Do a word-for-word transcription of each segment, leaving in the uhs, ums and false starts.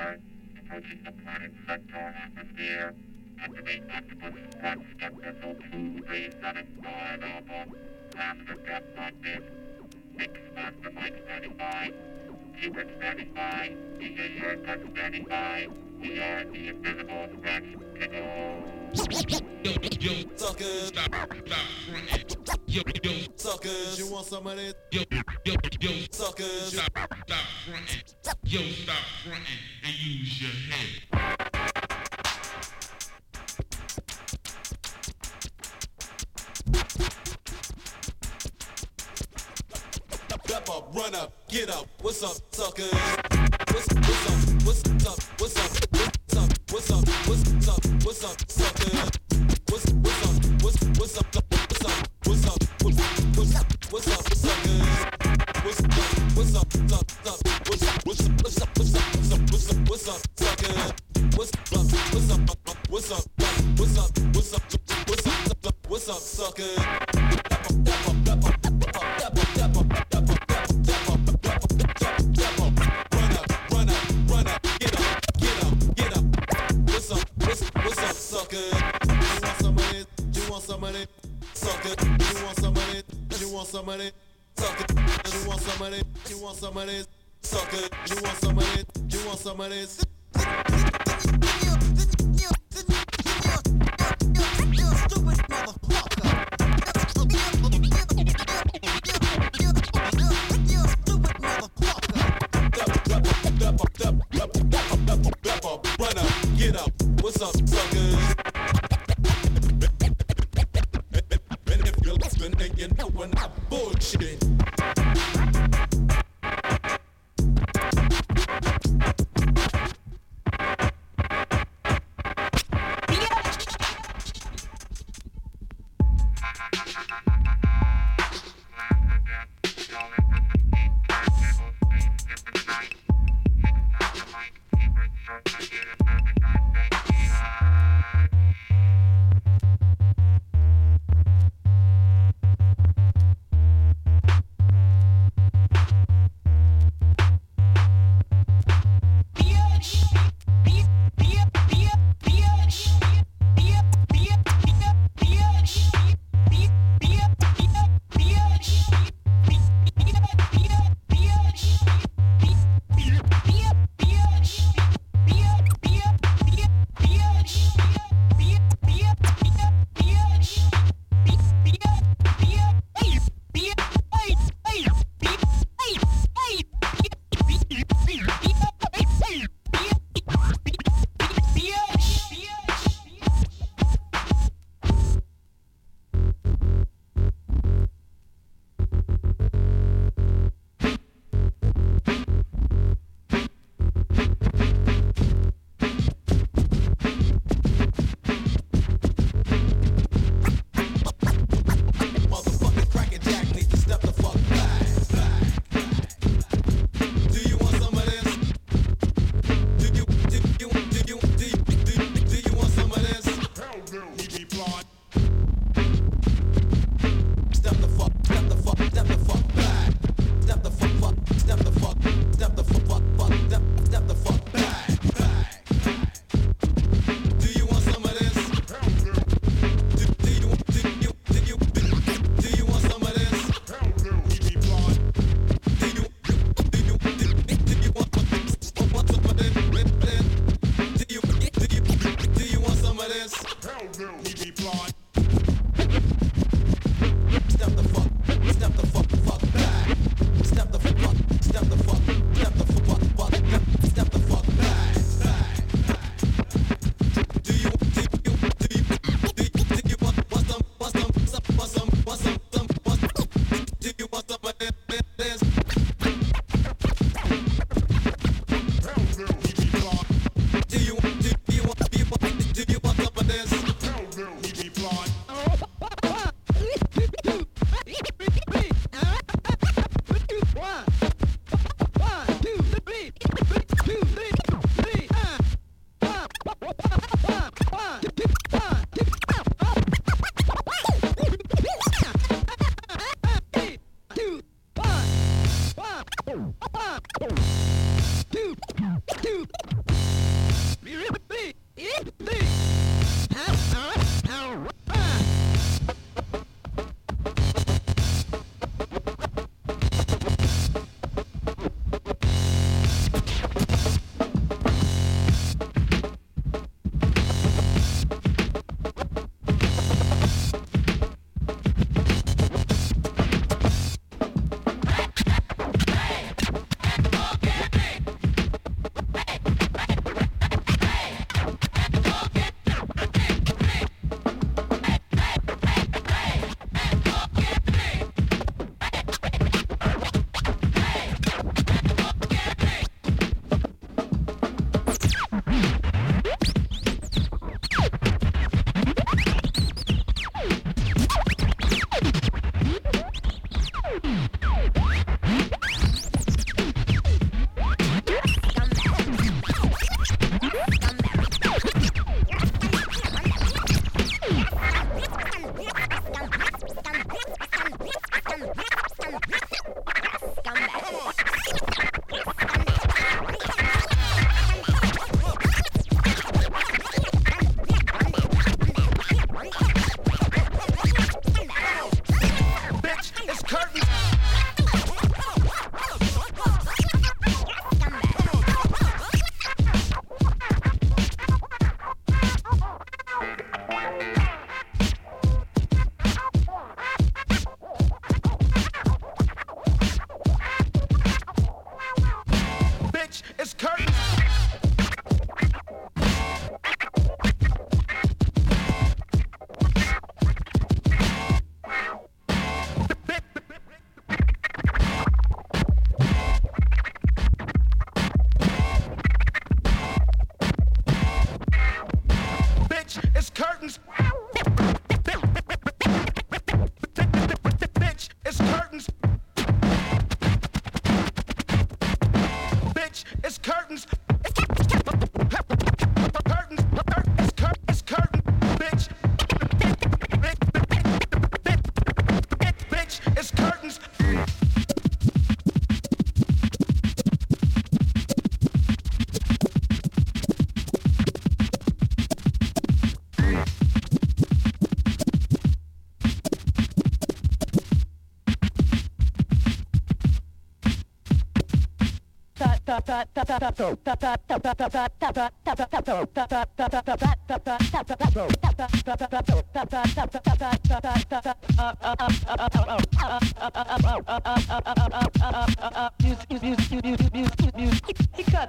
alone, approaching the planet's central atmosphere. Activate octopus flux step vessel two three seven five Alpha. After death like this, six Master Mike standing by, Hubert standing by, D J Shortcut standing by. We are the Invisible Scratch Pickles. Yo, yo, suckers, stop, stop, front. Yo, yo, suckers, you want some of this? Yo, yo, yo, suckers, stop, stop, front. Yo, stop frontin' and use your head. Step up, run up, get up, what's up, suckers? What's up, what's up, what's up, what's up, what's up, what's up, what's up, suckers? What's what's up, what's what's up, what's up, what's up, what's up, what's up, suckers? What's up, what's up, what's up, what's up, what's up, what's up, what's up, what's up, suckers? What's up, what's up, what's up, what's up, what's up, what's up, what's up, suckers? Step up, step up, step up, step up, step up, step up. Somebody, sucker, you want somebody, you want somebody, sucker, you want somebody, you want somebody. Two, two. He cut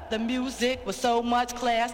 the music with so much class.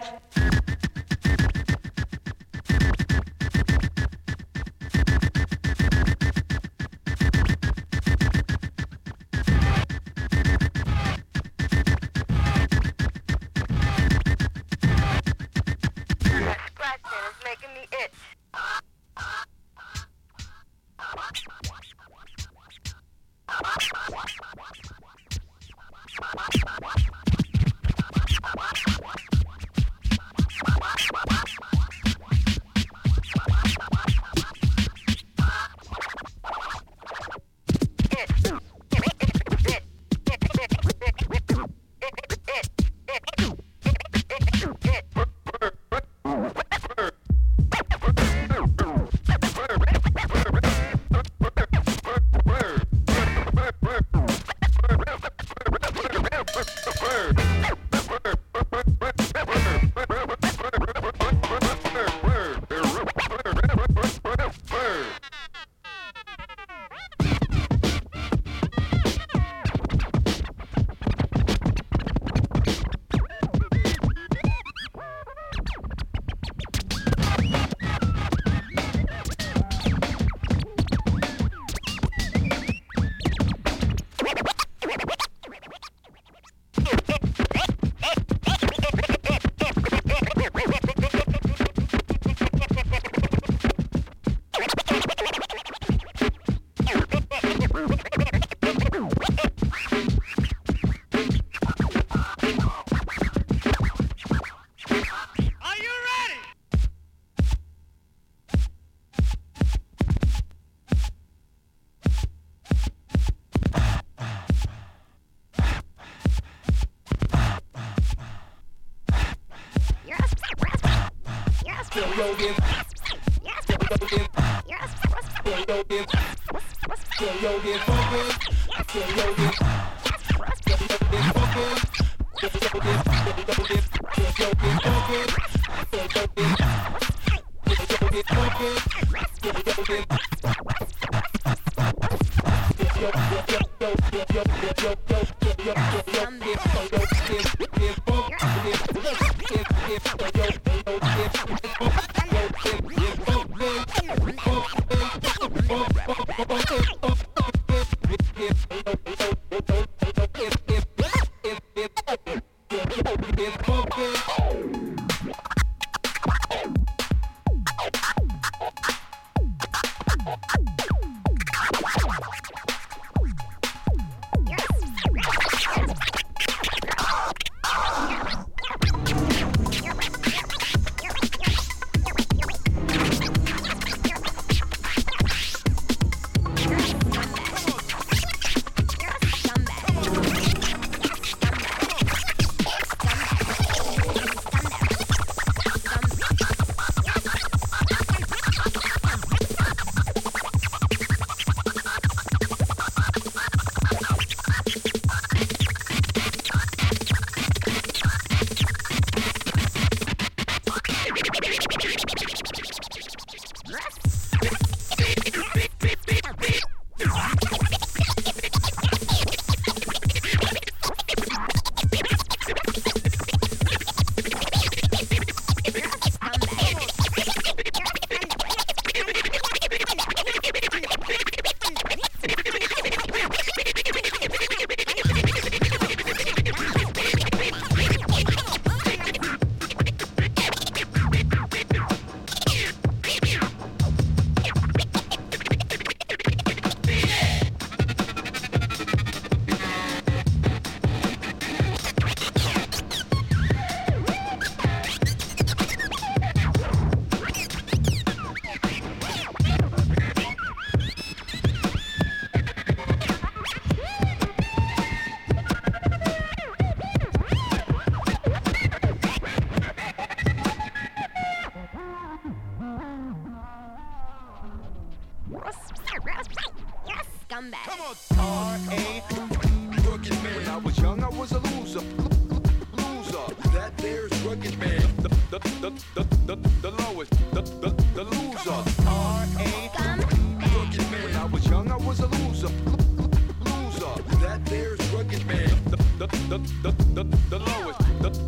the the the, the lowest,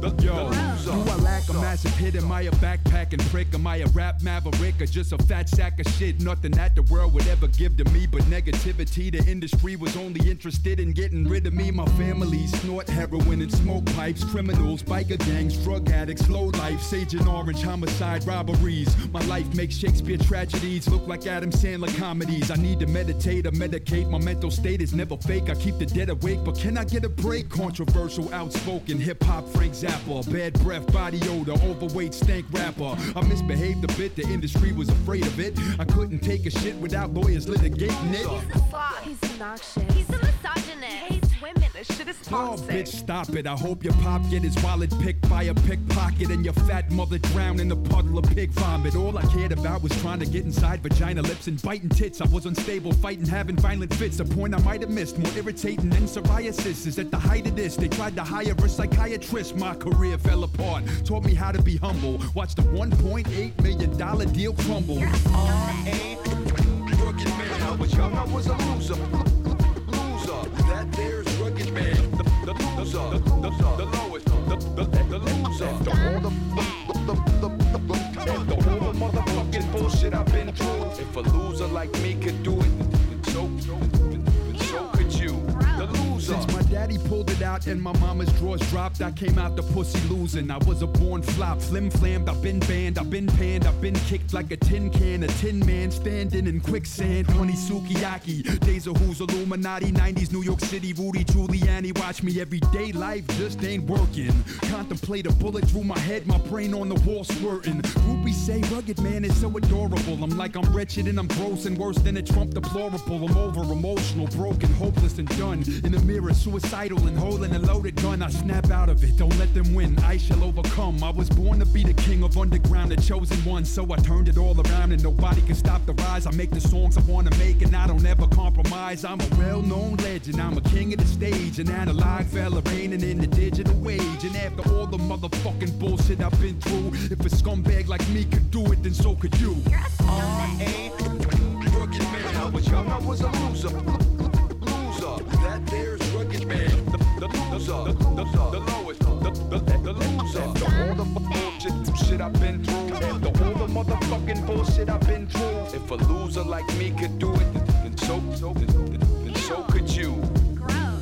the the yo. Do I lack a massive hit? Am I a backpacking prick? Am I a rap maverick or just a fat sack of shit? Nothing that the world would ever give to me but negativity. The industry was only interested in getting rid of me. My family snort heroin and smoke pipes. Criminals, biker gangs, drug addicts, low life, Sage and Orange, homicide, robberies. My life makes Shakespeare tragedies look like Adam Sandler comedies. I need to meditate or medicate. My mental state is never fake. I keep the dead awake, but can I get a break? Controversial, outspoken, hip-hop, Frank Zappa. Bad breath, body odor, overweight, stank rapper. I misbehaved a bit, the industry was afraid of it. I couldn't take a shit without lawyers litigating it. He's the fuck. He's obnoxious. He's a misogynist. He hates women. This shit is toxic. Oh, bitch, stop it. I hope your pop get his wallet picked by a pickpocket and your fat mother drowned in a puddle of pig vomit. All I cared about was trying to get inside vagina lips and biting tits. I was unstable, fighting, having violent fits. A point I might have missed, more irritating than psoriasis is at the height of this. They tried to hire a psychiatrist. My career fell apart. Taught me how to be humble. Watched the one point eight million dollar deal crumble. Man, I was young, I was a loser, loser, that there's rugged man, the, the loser, the, the, the lowest, the, the, the loser, the all the, the, the, the, the, the whole motherfucking bullshit I've been through, if a loser like me could do it, so, so could you, the loser. Since my daddy pulled it out and my mama's drawers dropped, I came out the pussy losing. I was a born flop, flim flammed. I've been banned, I've been panned, I've been kicked like a tin can, a tin man standing in quicksand. Twenty Sukiyaki, days of who's Illuminati, nineties New York City, Rudy Giuliani. Watch me everyday life just ain't working. Contemplate a bullet through my head, my brain on the wall squirting. Ruby say rugged man is so adorable. I'm like I'm wretched and I'm gross and worse than a Trump deplorable. I'm over emotional, broken, hopeless and done. In the mirror, suicidal and holding a loaded gun. I snap out of it, don't let them win. I shall overcome. I was born to be the king of underground, the chosen one. So I turned it all around and nobody can stop the rise. I make the songs I wanna make and I don't ever compromise. I'm a well-known legend, I'm a king of the stage. An analog fella reigning in the digital age. And after all the motherfucking bullshit I've been through, if a scumbag like me could do it, then so could you. You're a scumbag. Rugged man, I was young, I was a loser. That there's rugged man, the, the loser, the, the, the lowest, the, the, the loser. After all the bullshit shit I've been through, after all the motherfucking bullshit I've been through, if a loser like me could do it, then so, then, then so could you.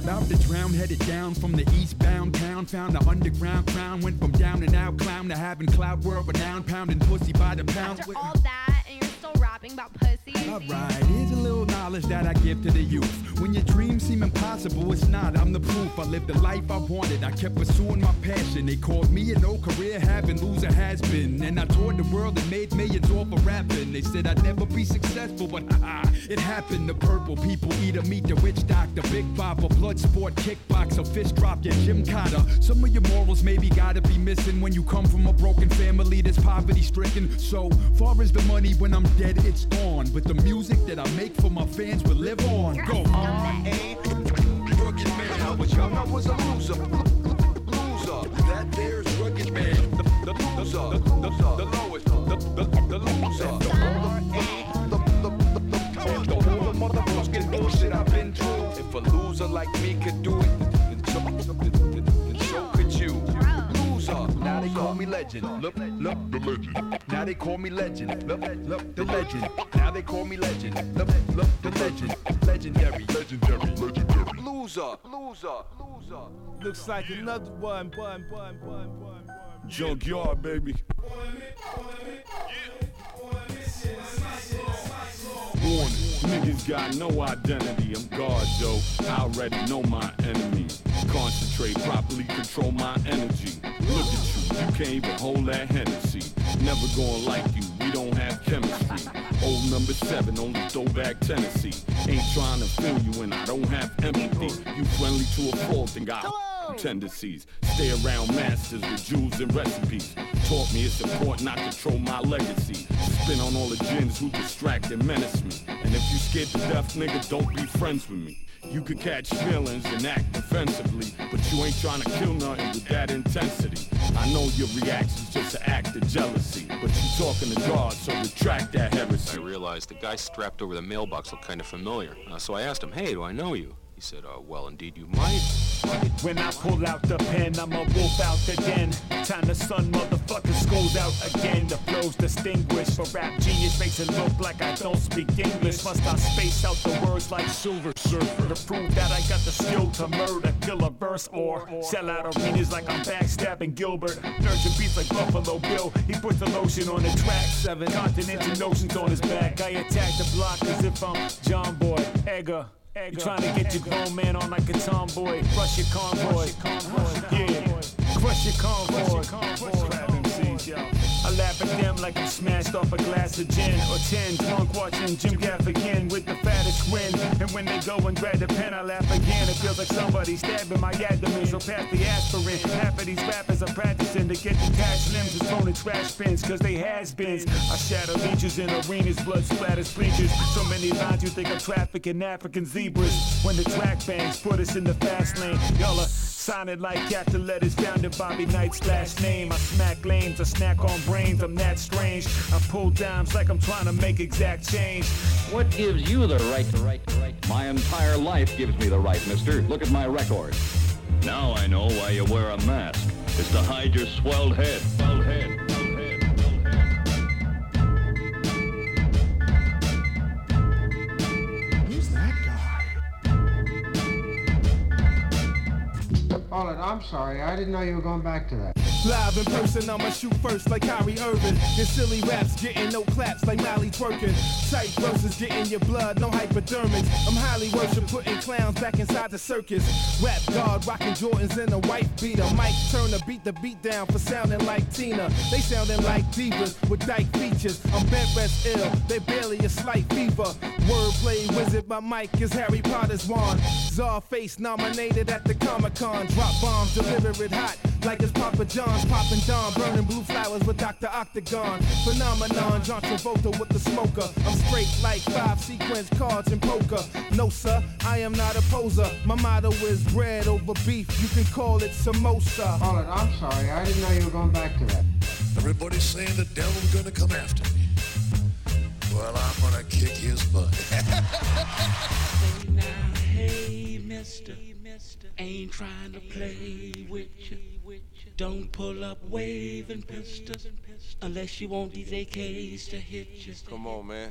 About to drown, headed down from the eastbound town. Found the underground crown, went from down and out clown to having clout world renowned, pounding pussy by the pound. After all that, and you're still rapping about pussy. Alright, here's a little knowledge that I give to the youth. When your dreams seem impossible, it's not, I'm the proof. I lived the life I wanted, I kept pursuing my passion. They called me a no career having loser has been. And I toured the world and made millions off of rapping. They said I'd never be successful, but uh-uh, it happened. The purple people eat a meat, the rich doctor, big bopper, blood sport, kickboxer, fist drop, your Jim Cotter. Some of your morals maybe gotta be missing when you come from a broken family that's poverty stricken. So far as the money, when I'm dead, it's gone. But the music that I make for my fans will live on. Go on. Rugged man, I was young, I was a loser. Loser, that there's rugged man. The, the loser, the, the, the lowest, the, the, the loser. The the, the, the, the, the, the whole motherfucking bullshit I've been through. If a loser like me could do it, then so, then, then so could you. Loser. Now they call me legend. Look, look, the legend. Now they call me legend. Look, look, the legend. Now they call me legend. Look, look, the legend. Legendary, legendary, legendary. Loser, loser, loser. Looks like another one, one, one, one, one. Junkyard, baby. Warning. Niggas got no identity, I'm God, though. I already know my enemy. Concentrate, properly control my energy. Look at you, you can't even hold that Hennessy. Never gonna like you, we don't have chemistry. Old number seven on the throwback Tennessee. Ain't trying to fool you and I don't have empathy. You friendly to a fault and got tendencies. Stay around masters with jewels and recipes. Taught me it's important I control my legacy. Spin on all the gins who distract and menace me. And if you scared to death, nigga, don't be friends with me. You could catch feelings and act defensively, but you ain't trying to kill nothing with that intensity. I know your reaction's just an act of jealousy, but you talking to God, so retract that heresy. I realized the guy strapped over the mailbox looked kind of familiar, uh, so I asked him, hey, do I know you? He said, uh, well, indeed you might. When I pull out the pen, I'm a wolf out the den. Time to sun motherfuckers schools out again. The flow's distinguished for rap genius, makes it look like I don't speak English. Must I space out the words like Silver Surfer to prove that I got the skill to murder, kill a verse, or sell out arenas like I'm backstabbing Gilbert. Nurture beats like Buffalo Bill. He puts the lotion on the track. Seven continents and oceans on his back. I attack the block as if I'm John Boy Edgar. You're trying to get your grown man on like a tomboy. Crush your convoy. Yeah, crush your convoy. I laugh at them like I'm smashed off a glass of gin or ten. Drunk watching Jim Gaffigan with the fattest grin. And when they go and grab the pen, I laugh again. It feels like somebody stabbing my abdomen. So pass the aspirin. Half of these rappers are practicing to get detached limbs and thrown in trash bins, cause they has-beens. I shatter leeches in arenas, blood splatters bleachers. So many lines you think I'm trafficking African zebras. When the track bangs, put us in the fast lane. Y'all are sounded like capital letters founded Bobby Knight's last name. I smack lanes, I snack on brains, I'm that strange. I pull dimes like I'm trying to make exact change. What gives you the right to right to right? My entire life gives me the right, mister. Look at my record. Now I know why you wear a mask. It's to hide your swelled head. Swelled head. Holland, I'm sorry, I didn't know you were going back to that. Live in person, I'ma shoot first like Kyrie Irving. Your silly raps getting no claps like Miley twerking. Tight verses getting your blood, no hypodermics. I'm highly worshipped, putting clowns back inside the circus. Rap guard, rocking Jordans in a white beater. Mike Turner beat the beat down for sounding like Tina. They sounding like divas with dyke features. I'm bed rest ill, they barely a slight fever. Wordplay wizard, my mic is Harry Potter's wand. Czarface nominated at the Comic-Con. Drop bombs, deliver it hot like it's Papa John's. Poppin' Don, burning blue flowers with Doctor Octagon. Phenomenon, John Travolta with the smoker. I'm straight like five sequence cards and poker. No sir, I am not a poser. My motto is bread over beef, you can call it samosa. Holland, I'm sorry, I didn't know you were going back to that. Everybody's saying the devil's gonna come after me. Well, I'm gonna kick his butt. Now, hey, mister, ain't trying to play with you. Don't pull up waving pistols unless you want these A Ks to hit you. Come on, man.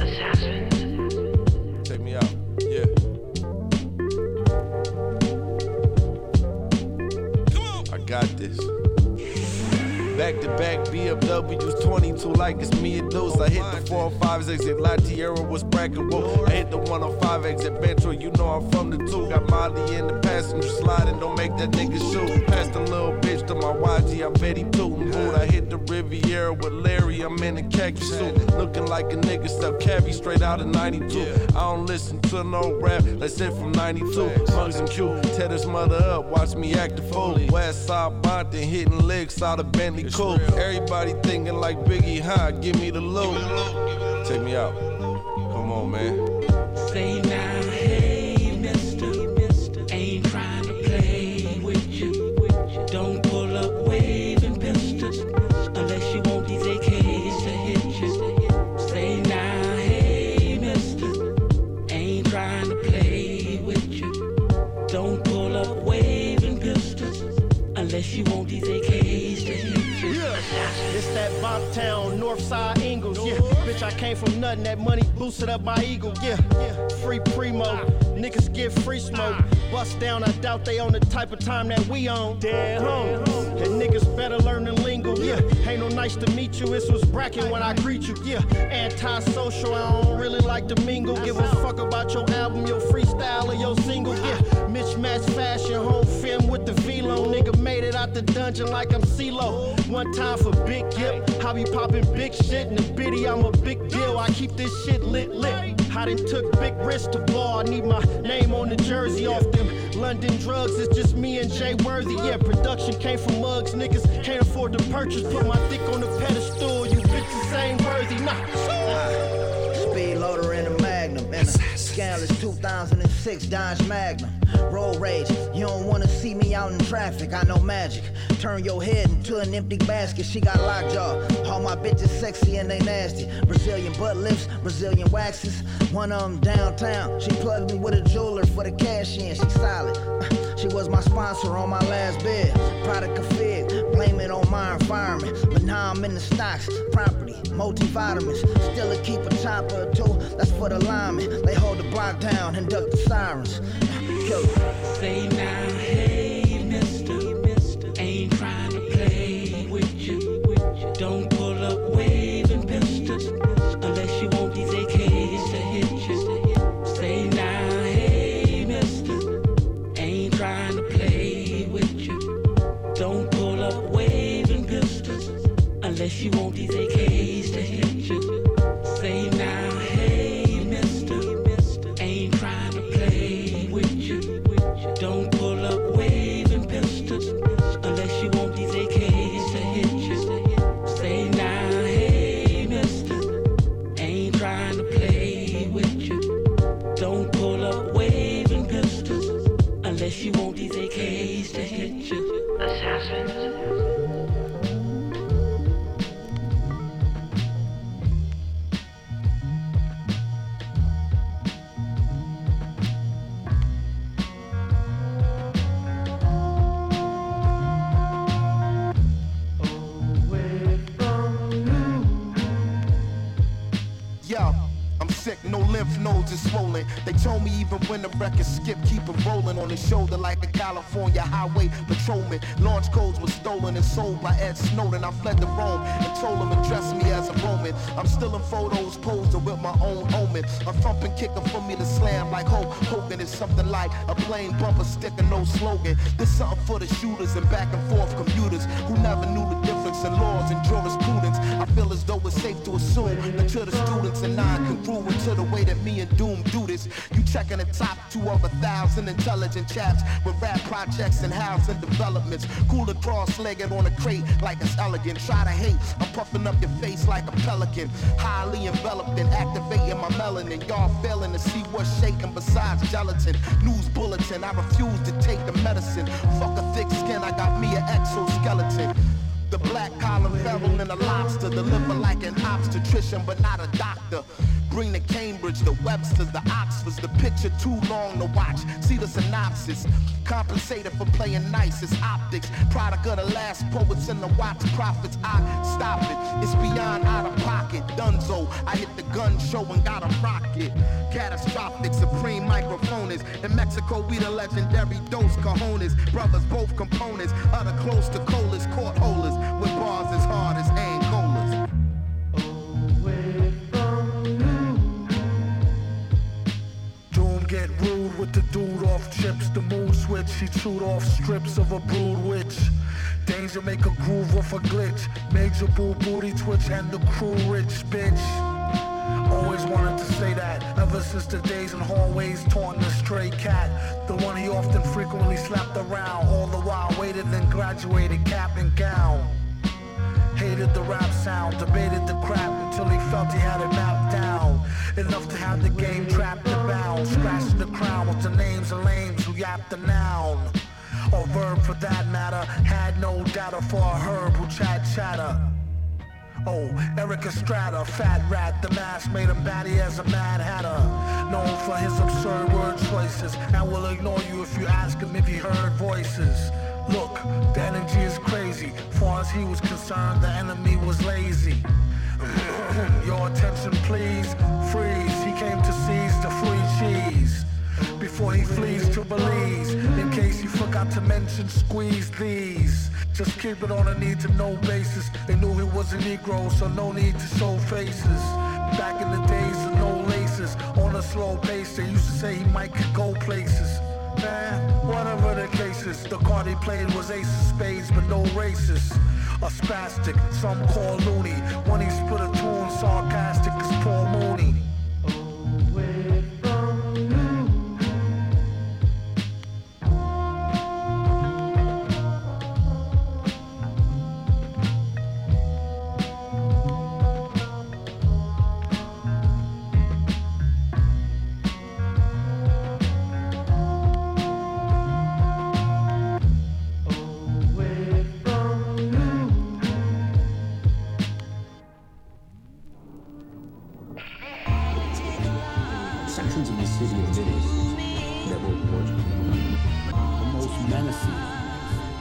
Assassins. Take me out. Yeah. Come on. I got this. Back to back B M Ws, twenty-two like it's me and Deuce. I hit the four oh fives exit, La Tierra was brackable. I hit the one oh five exit, Ventro, you know I'm from the two. Got Molly in the passenger slide and don't make that nigga shoot. Passed a little bitch to my Y G, I bet he tootin' boot. I hit the Riviera with Larry, I'm in a khaki suit. Looking like a nigga stuck cavi straight out of ninety-two. I don't listen to no rap, let's hit from ninety-two. Mugs and Q, tear this mother up, watch me act the fool. West side Bonte, hitting licks out of Bentley. Cool. Everybody thinking like Biggie, huh? Give me the loot. Take me out. Come on, man. Say now, hey, mister, mister. Ain't trying to play with you. Don't pull up waving pistols unless you want these A Ks to hit you. Say now, hey, mister. Ain't trying to play with you. Don't pull up waving pistols unless you want these A Ks to hit you. Yeah. It's that Bobtown, Northside Ingles, yeah. Bitch, I came from nothing, that money boosted up my ego, yeah. yeah. Free Primo, ah. Niggas get free smoke. Ah. Bust down, I doubt they on the type of time that we on. Dead home. And niggas better learn the lingo, yeah. yeah. Ain't no nice to meet you, it's what's bracken when I greet you, yeah. Anti-social, I don't really like to mingle. That's Give a fuck about your album, your freestyle, or your single, yeah. Mismatch fashion, whole film with the velo. Nigga made it out the dungeon like I'm CeeLo. One time for Big Yip, I be popping big shit. In the bitty, I'm a big deal, I keep this shit lit lit. I done took big risks to ball, I need my name on the jersey off them London drugs, it's just me and Jay Worthy. Yeah, production came from mugs, niggas can't afford to purchase. Put my dick on the pedestal, you bitches ain't worthy, nah. Speed loader and a Magnum and a Scandalous two thousand six Dodge Magnum. Road rage, you don't wanna see me out in traffic. I know magic, turn your head into an empty basket. She got lockjaw, all my bitches sexy and they nasty. Brazilian butt lifts, Brazilian waxes. One of them downtown, she plugged me with a jeweler for the cash in. She solid, she was my sponsor on my last bid. Product of fig, blame it on my environment. But now I'm in the stocks, property, multivitamins. Still a keeper chopper or two, that's for the linemen. They hold the block down and duck the sirens. Say now, hey mister, ain't trying to play with you. Don't pull up waving pistols unless you want these A Ks to hit you. Say now, hey mister, ain't trying to play with you. Don't pull up waving pistols unless you want these A Ks to hit you. Say now, hey mister, ain't trying to play with you. Don't pull up waving pistols unless you want these A Ks to hit you. Say now, hey mister, ain't trying to play with you. Don't pull up waving pistols unless you want these A Ks to hit you. Assassins. Nodes is swollen. They told me even when the record skipped, keep it rolling on his shoulder like a California highway patrolman. Launch codes were stolen and sold by Ed Snowden. I fled to Rome and told him address me as a Roman. I'm still in photos posing with my own omen. A thumping kicker for me to slam like Hulk Hogan is something like a plain bumper sticker, no slogan. This something for the shooters and back and forth commuters who never knew the difference in laws and jurisprudence. I feel as though it's safe to assume that to the students and non-congruent to the way that me and Doom do this. You checking the top two of a thousand intelligent chaps with rap projects and housing developments. Cool and cross-legged on a crate like it's elegant. Try to hate, I'm puffing up your face like a pelican. Highly enveloped and activating my melanin. Y'all failing to see what's shaking besides gelatin. News bulletin, I refuse to take the medicine. Fuck a thick skin, I got me an exoskeleton. The black collar, feral, and a lobster. Deliver like an obstetrician, but not a doctor. Bring the Cambridge, the Websters, the Oxfords. The picture too long to watch. See the synopsis. Compensated for playing nice. It's optics. Product of the last poets and the watch prophets. I stop it. It's beyond out of pocket. Dunzo. I hit the gun show and got a rocket. Catastrophic. Supreme microphonist. In Mexico, we the legendary Dos Cajones. Brothers, both components. Other close to colas, court holders. With bars as hard as Angolas. Get rude with the dude off chips, the mood switch. She chewed off strips of a brood witch. Danger make a groove off a glitch. Major boo booty twitch and the crew rich, bitch. Always wanted to say that, ever since the days in hallways taunting the stray cat. The one he often frequently slapped around, all the while waited then graduated cap and gown. Hated the rap sound, debated the crap until he felt he had it mapped down. Enough to have the game trapped and bound. Scratching the crown with the names of lames who yapped the noun. Or verb for that matter, had no data for a herb who chat chatter. Oh, Eric Estrada, fat rat, the mask made him batty as a mad hatter. Known for his absurd word choices, and will ignore you if you ask him if he heard voices. Look, the energy is crazy. Far as he was concerned, the enemy was lazy. Your attention please, freeze. He came to seize the free cheese before he flees to Belize. In case you forgot to mention, squeeze these. Just keep it on a need to know basis. They knew he was a Negro, so no need to show faces. Back in the days of no laces, on a slow pace, they used to say he might could go places. Man, whatever the case is, the card he played was ace of spades, but no racist. A spastic, some call loony. When he split a tune, sarcastic as Paul Mooney. Away from you. menaces,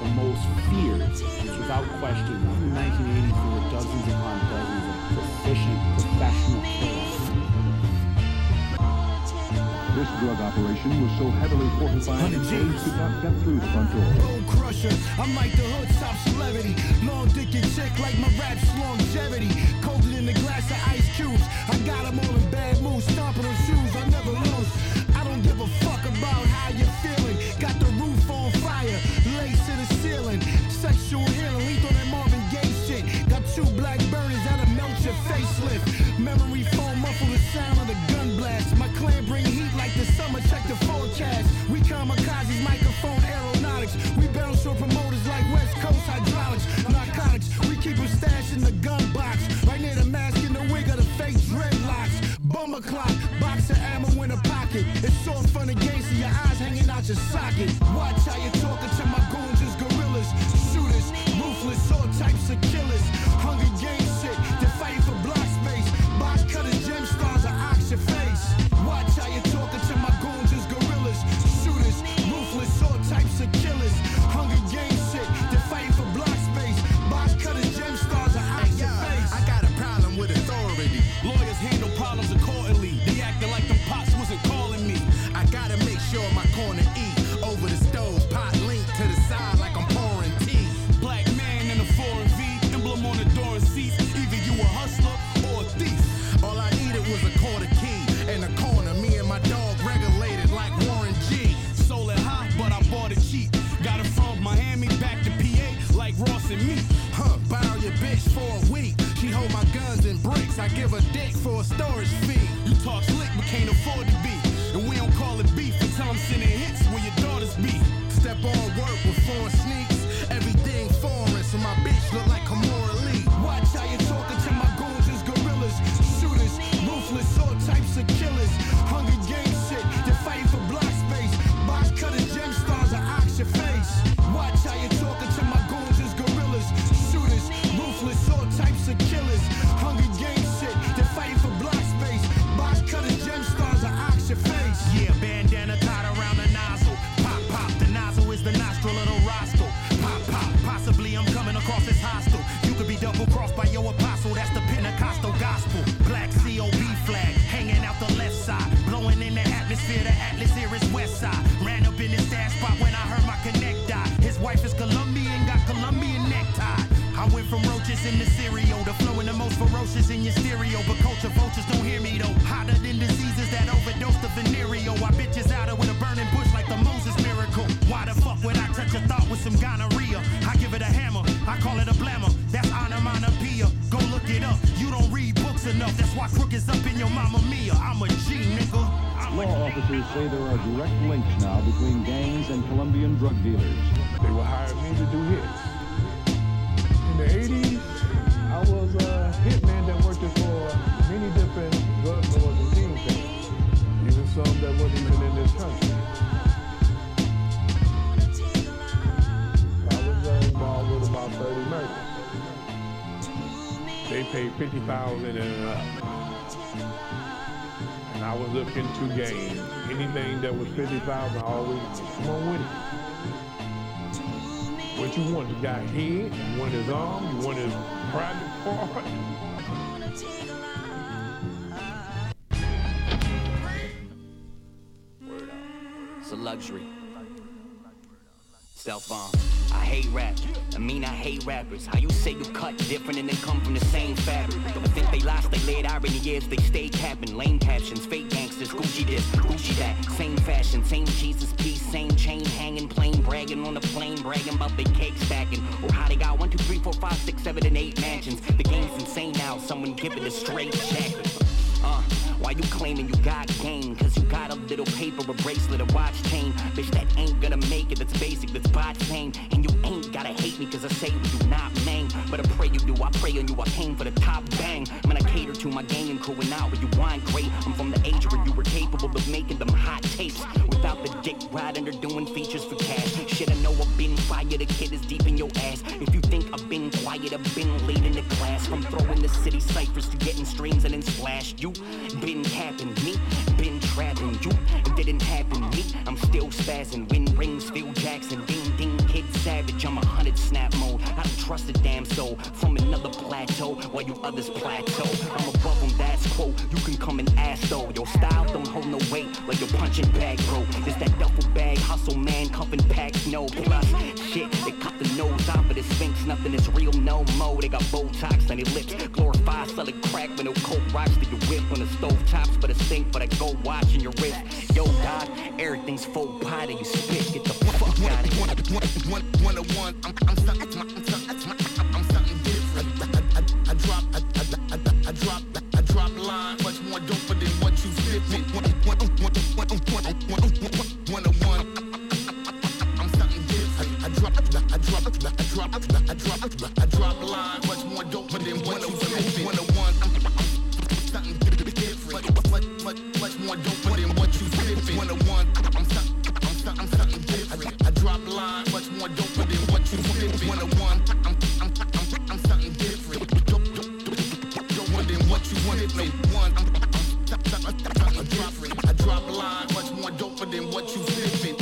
the most feared, is without question nineteen eighty-four dozens upon dozens of proficient professional killers. This drug operation was so heavily fortified that James could not get through the front door. Road crusher, I'm like the hood's top celebrity. Long dick and chick like my rap's longevity. Coated in a glass of ice cubes. I got them all in bad mood, stomping on shoes. I never lose. I don't give a fuck about how you're feeling. Got the roof on fire, lace to the ceiling. Sexual healing, lethal and Marvin Gaye shit. Got two black burners that'll melt your facelift. Memory foam muffle the sound of the gun blast. My clan bring heat like the summer, check the forecast. We kamikazes, microphone aeronautics. We barrel short promoters like West Coast hydraulics. Narcotics, we keep them stashed in the gun box. Right near the mask in the wig of the fake dreadlocks. Bummer clock, box of ammo in a pocket. It's so fun and games so your eyes hanging out your socket. Watch how you're talking to my goons, just gorillas. Shooters, ruthless, all types of killers. Hunger Games shit, they're fighting for block space. Box cutting gem stars are ox your face. Watch how you're talking to my goons, just gorillas. Shooters, ruthless, all types of killers. Hunger Games shit, they're fighting for block space. Box cutting gem stars are ox your face. I got a problem with authority. Lawyers handle problems accordingly. They acting like them pops wasn't calling me. I gotta make sure my corner eat. Over the stove, pot linked to the side like I'm pouring tea. Black man in a foreign V, emblem on the door and seats. Either you a hustler or a thief. All I needed was a quarter key and a corner. Me and my dog regulated like Warren G. Sold it hot, but I bought it cheap. Got it from Miami back to P A like Ross and me. Huh, bow your bitch for a week. She hold my guns and bricks. I give a dick for a storage fee. You talk slick but can't afford to be. And we don't call it beef until I'm sending hits where your daughters be. Step on work with foreign sneaks. Everything foreign, so my bitch look like Kamora Lee. Watch how you talking to my goons, just gorillas. Shooters, ruthless, all types of killers. Hunger Games shit, they're fighting for block space. Box cutting gem stars are ox your face. Watch how you talking to my goons, just gorillas. Shooters, ruthless, all types of killers. Hunger Games shit, they're fighting for block space. Box cutting gem stars are ox your face. Yeah, bandana tied around the nozzle. Pop, pop, the nozzle is the nostril of the Roscoe. Pop, pop, possibly I'm coming across as hostile. You could be double-crossed by your apostle, that's the Pentecostal gospel. Black C O B flag, hanging out the left side. Blowing in the atmosphere, the atlas here is west side. Ran up in the stash spot when I heard my connect die. His wife is Colombian, got Colombian necktie. I went from roaches in the cereal to flowing the most ferocious in your stereo. But culture vultures don't hear me though. Hotter than diseases that overdose the venereal. I bitches out of with a burning bush like the Moses miracle. Why the fuck would I touch a thought with some gonorrhea? I give it a hammer, I call it a blammer. That's onomatopoeia. Go look it up. You don't read books enough. That's why crooked's up in your Mamma Mia. I'm a G, nigga. I'm Law a officers say there are direct links now between gangs and Colombian drug dealers. They will hire me to do hits. In the eighties, I was a hitman that worked for many different drug lords and kingpins, even some that wasn't even in this country. I was involved with about thirty murders. They paid fifty thousand dollars in and out. And I was looking to gain anything that was fifty thousand dollars, I always come on with it. What you want, you got head, you want his arm, you want his private part. It's a luxury. Self-bomb. I hate rap. I mean, I hate rappers. How you say you cut different and they come from the same fabric? I think they lost their lead irony is they stay capping. Lame captions, fake gangsters, Gucci this, Gucci that. Same fashion, same Jesus piece, same chain hanging, plain bragging on the plane, bragging about they cake stacking. Or how they got one, two, three, four, five, six, seven, and eight mansions. The game's insane now, someone give it a straight jacket. Uh, why you claiming you got game? Cause you got a little paper, a bracelet, a watch chain. Bitch, that ain't gonna make it, that's basic, that's bot fame. And you ain't gotta hate me cause I say we do not name. But I pray you do, I pray on you, I came for the top bang. Man, I cater to my gang and crew and out where you want great. I'm from the age where you were capable of making them hot tapes. Without the dick riding or doing features for cash. Shit, I know I've been fired, the kid is deep in your ass. If you think I've been quiet, I've been late in the class. From throwing the city ciphers to getting streams and then splash. You been capping me, been grabbing you. It didn't happen me. I'm still spazzing. Wind rings, Phil Jackson. Ding ding, kid savage. I'm a hundred snap mode. I don't trust a damn soul from another plateau while you others plateau. I'm above them, that's quote. You can come and ask though. Your style don't hold no weight like your punching bag, bro. It's that duffel bag hustle, man. Cuffing packs, no plus. Shit, they cut the nose off of the sphinx. Nothing is real no more. They got Botox on their lips. Glorify selling crack when no coke rocks to your whip. When the stove tops for the sink, but I go watching your wrist. Yo, dog, everything's full pot and you spit. Get the fuck out of here. one oh one, I'm, I'm something, I'm something, I'm something different. I drop, I, I, I, I drop, I drop line. Much more doper than what you sipping. one oh one, I'm something different. I drop, I drop, I drop, I drop, I drop line. Much more doper than what you sipping. one oh one, I'm something different. Much more doper than what you sipping. one oh one, I'm something, I'm something, I'm something different. I drop line. Much more doper than what you sipping. one oh one, I'm, I'm, I'm, I'm something different. Doper than what you sipping. one, I'm, I'm, something different. I drop line. Much more doper than what you sipping.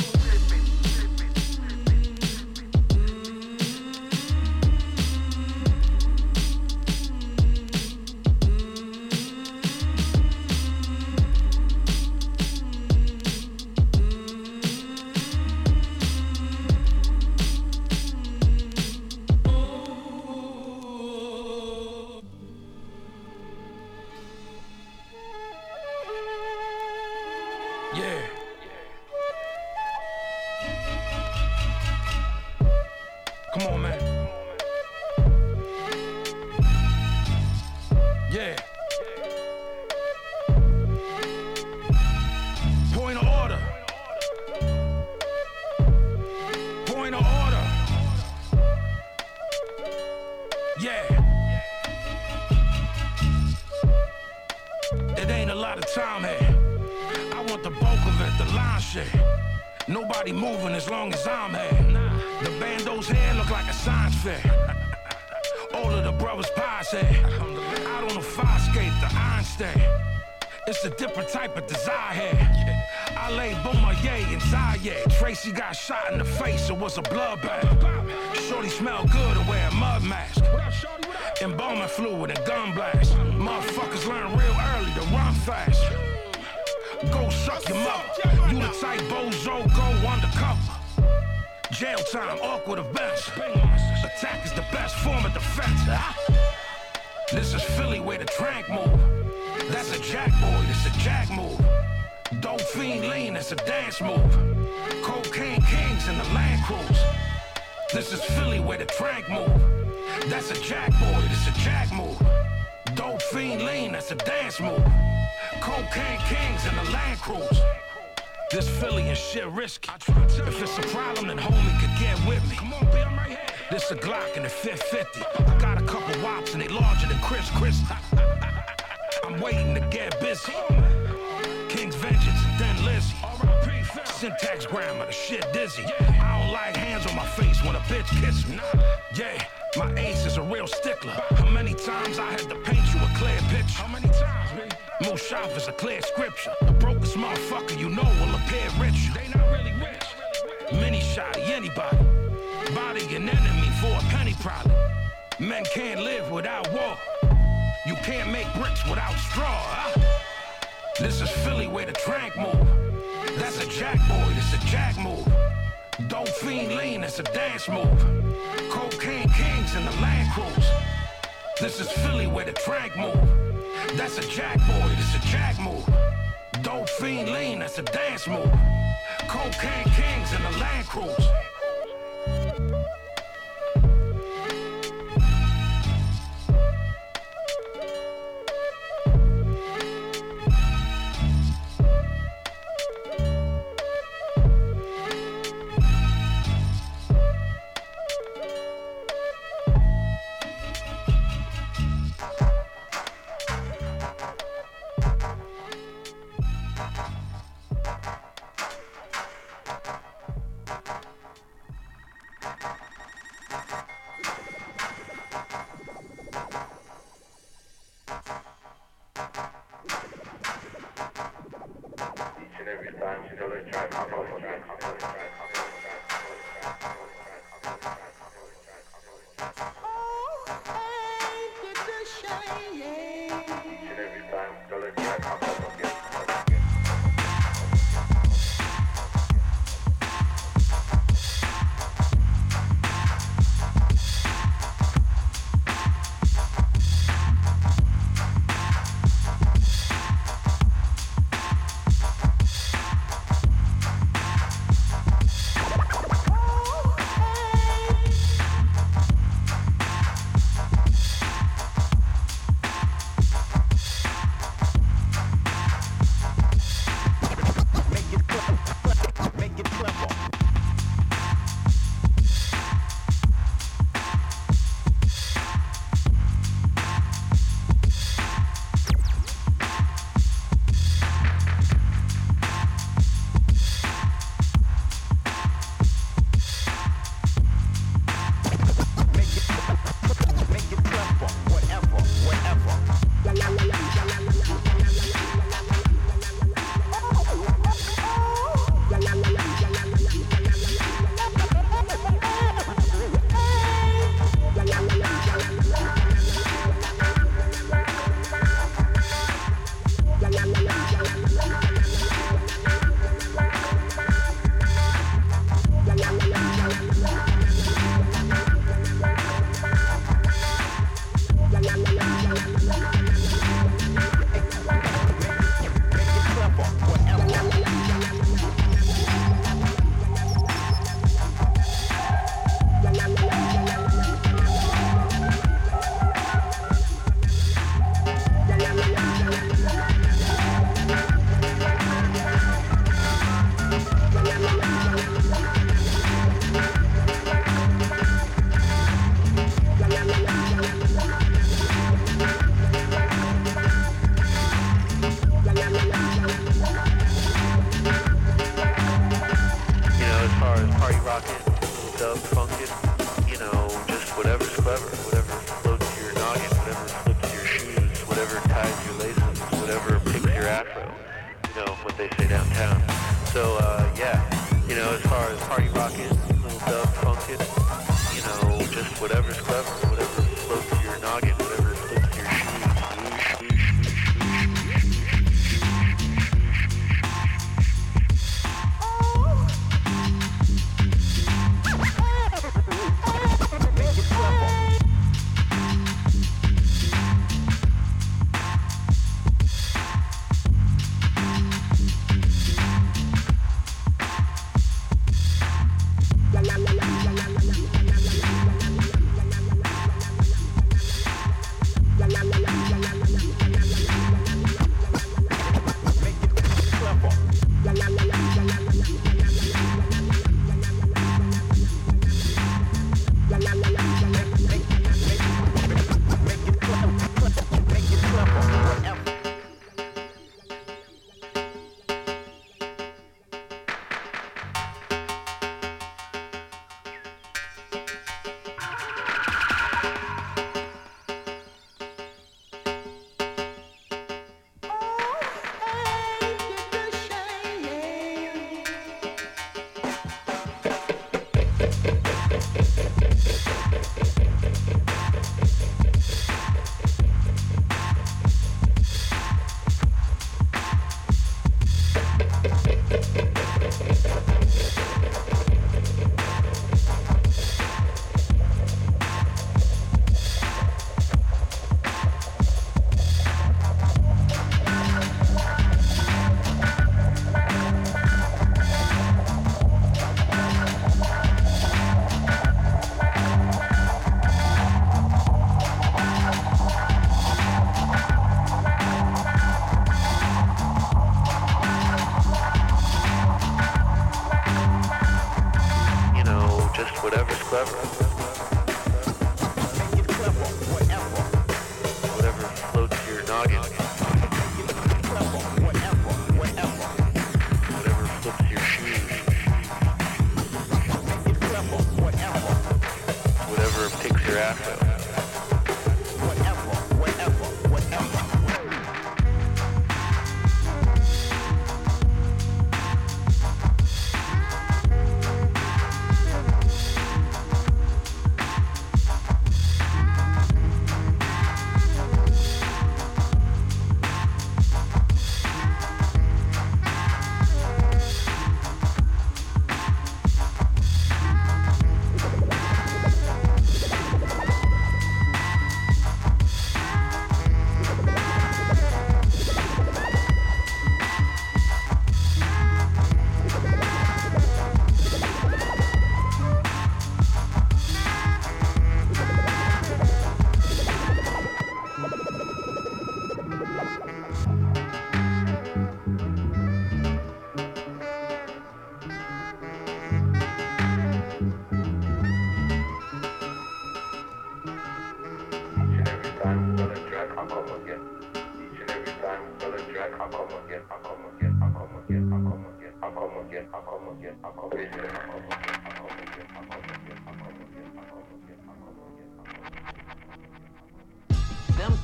Them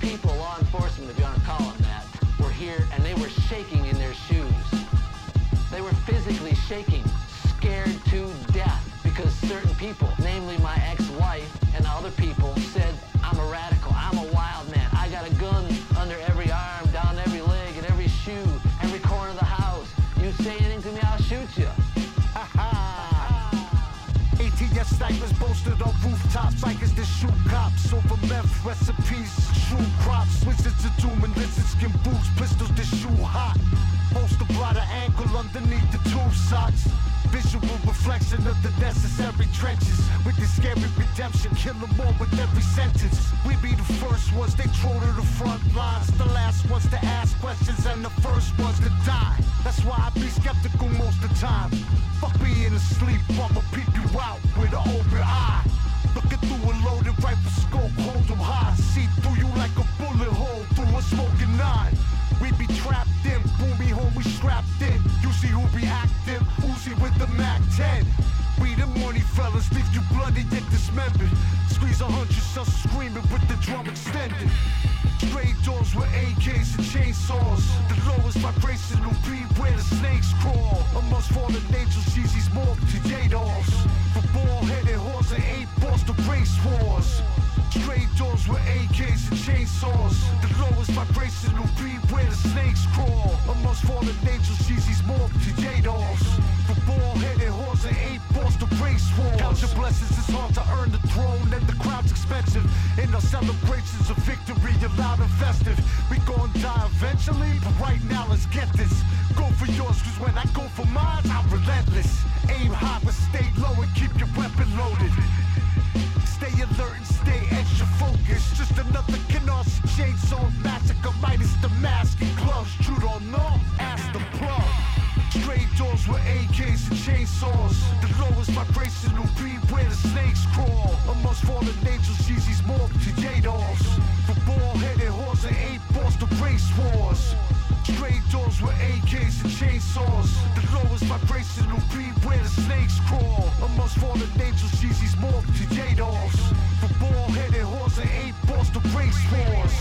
people, law enforcement, if you want to call them that, were here and they were shaking in their shoes. They were physically shaking, scared to death, because certain people, namely my ex-wife and other people, said, I'm a radical, I'm a wild man, I got a gun under every arm, down every leg, in every shoe, every corner of the house. You say anything to me, I'll shoot you. Ha ha! A T S snipers bolstered on rooftops, psychers that shoot cops over meth recipes, true crops, wizards of doom and lizards skin boots, pistols that shoot hot. Holster by the ankle underneath the tube socks. Visual reflection of the necessary trenches. With the scary redemption, kill them all with every sentence. We be the first ones they troll to the front lines, the last ones to ask questions and the first ones to die. That's why I be skeptical most of the time. Fuck being asleep, I'ma peep you out with an open eye. Looking through a loaded rifle scope, hold them high. See through you like a bullet hole through a smoking nine. We be trapped in, boomy homie strapped in. You see who be active, Uzi with the Mac ten. We the money fellas, leave you bloody and dismembered. Squeeze a hundred shots screaming with the drum extended. Stray dogs with A Ks and chainsaws. The lowest vibration will be where the snakes crawl. Amongst fallen angels, Jeezy's morphed to Yadors. From ball-headed whores and eight balls to race wars. Stray dogs with A Ks and chainsaws. The lowest vibration will be where the snakes crawl. Amongst fallen angels, Jeezy's morphed to Yadors. From ball-headed whores and eight balls to race wars. Count your blessings, it's hard to earn the throne, and the crowd's expensive. In our celebrations of victory, you're loud and festive. We gon' die eventually, but right now let's get this. Go for yours, cause when I go for mine, I'm relentless. Aim high, but stay low and keep your weapon loaded. Stay alert and stay extra focused. Just another Canarsie chainsaw massacre, minus the mask and gloves. You don't know, ask the plug. Stray dogs with A Ks and chainsaws. The lowest vibration will be where the snakes crawl. Amongst fallen angels, Jeezy's morphed to Yadors. For ball-headed whores and eight balls to race wars. Stray dogs with A Ks and chainsaws. The lowest vibration will be where the snakes crawl. Amongst fallen angels, Jeezy's morphed to Yadors. For ball-headed whores and eight balls to race wars.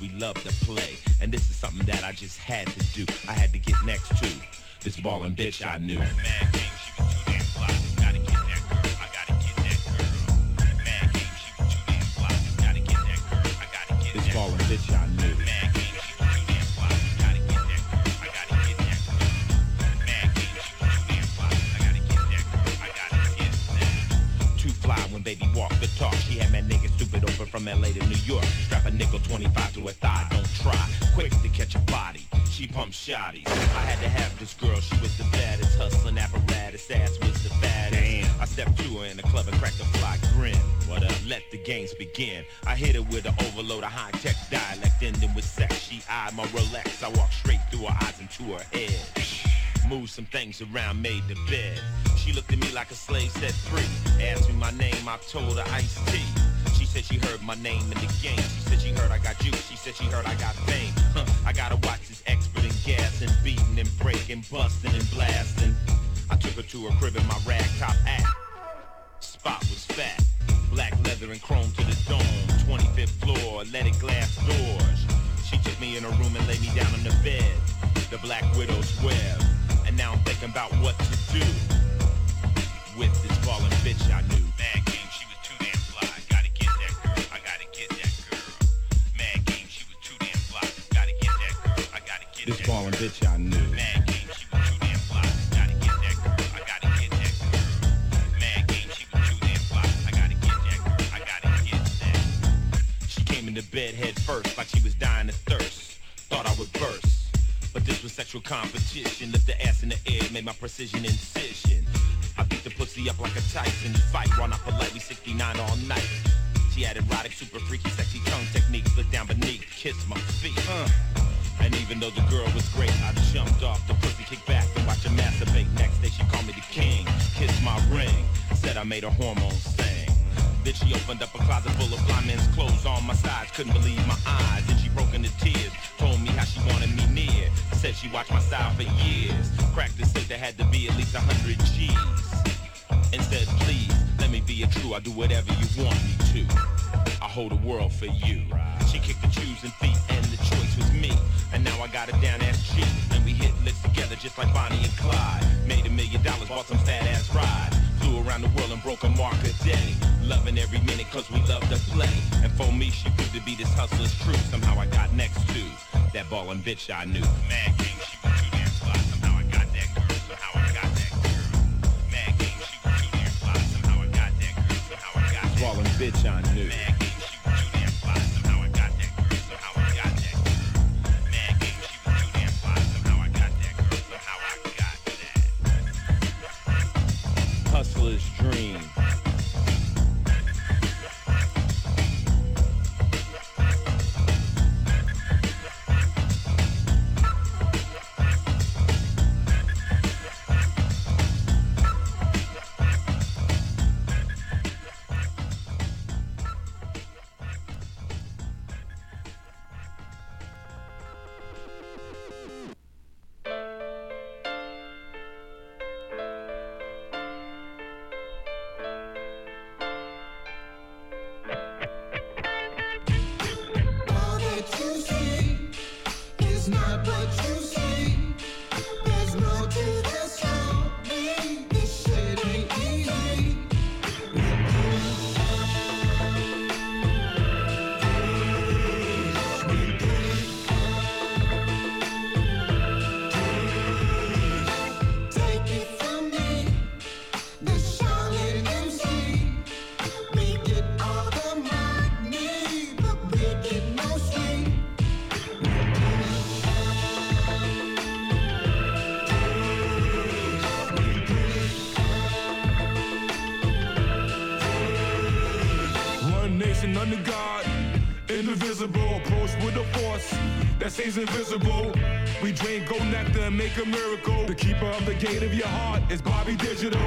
We love to play, and this is something that I just had to do. I had to get next to this ballin' bitch I knew. This ballin' bitch I knew. Too fly when baby walk the talk. She had my niggas stupid over from L A to New York. Strap a nickel twenty-five to a thigh, don't try. Quick to catch a body, she pumps shotties. I had to have this girl, she was the baddest. Hustling apparatus, ass was the fattest. Damn. I stepped to her in the club and cracked a fly grin. What up? Let the games begin. I hit her with an overload of high-tech dialect, ending with sex. She eyed my Rolex. I walked straight through her eyes into her head. Moved some things around, made the bed. She looked at me like a slave set free. Asked me my name, I told her Ice T. She said she heard my name in the game. She said she heard I got juice. She said she heard I got fame. Huh, I gotta watch this expert in gas and beating and breaking, busting and blasting. I took her to her crib in my rag top hat. Spot was fat. Black leather and chrome to the dome. twenty-fifth floor, leaded glass doors. She took me in her room and laid me down on the bed. The Black Widow's web. And now I'm thinking about what to do with this fallen bitch I knew. Mad game, she was too damn fly. Gotta get that girl, I gotta get that girl. Mad game, she was too damn fly. Gotta get that girl, I gotta get this that girl. This fallen bitch I knew. Mad game, she was too damn fly. Gotta get that girl, I gotta get that girl. Mad game, she was too damn fly. I gotta get that girl, I gotta get that. She came into bed head first like she was dying of thirst. Thought I would burst. But this was sexual competition. Lift the ass in the air, made my precision incision. I beat the pussy up like a Tyson fight. Raw, not politely, sixty-nine all night. She had erotic, super freaky, sexy tongue techniques. Look down beneath, kiss my feet. Uh. And even though the girl was great, I jumped off the pussy, kicked back, and watched her masturbate. Next day she called me the king, kissed my ring, said I made her hormones sing. Then she opened up a closet full of fly men's clothes on my sides. Couldn't believe my eyes. Then she broke into tears. Told me how she wanted me near. Said she watched my style for years. Cracked the said there had to be at least a hundred G's. And said, please, let me be your true. I'll do whatever you want me to. I hold the world for you. She kicked the shoes and feet and the choice was me. And now I got a down-ass G. And we hit licks together just like Bonnie and Clyde. Made a million dollars, bought some fat-ass rides. Flew around the world and broke a mark a day. Loving every minute cause we love to play. And for me she proved to be this hustler's truth. Somehow I got next to that ballin' bitch I knew. Mad game, she was too damn fly. Somehow I got that girl, somehow I got that girl. Mad game, she was too damn fly. Somehow I got that girl, somehow I got that girl. Ballin' bitch I knew. Mad game, she was too damn fly. Somehow I got that girl, somehow I got that girl. Mad game, she was too damn fly. Somehow I got that girl, somehow I got that. Hustler's dream. Invisible, we drink gold nectar and make a miracle. The keeper of the gate of your heart is Bobby Digital.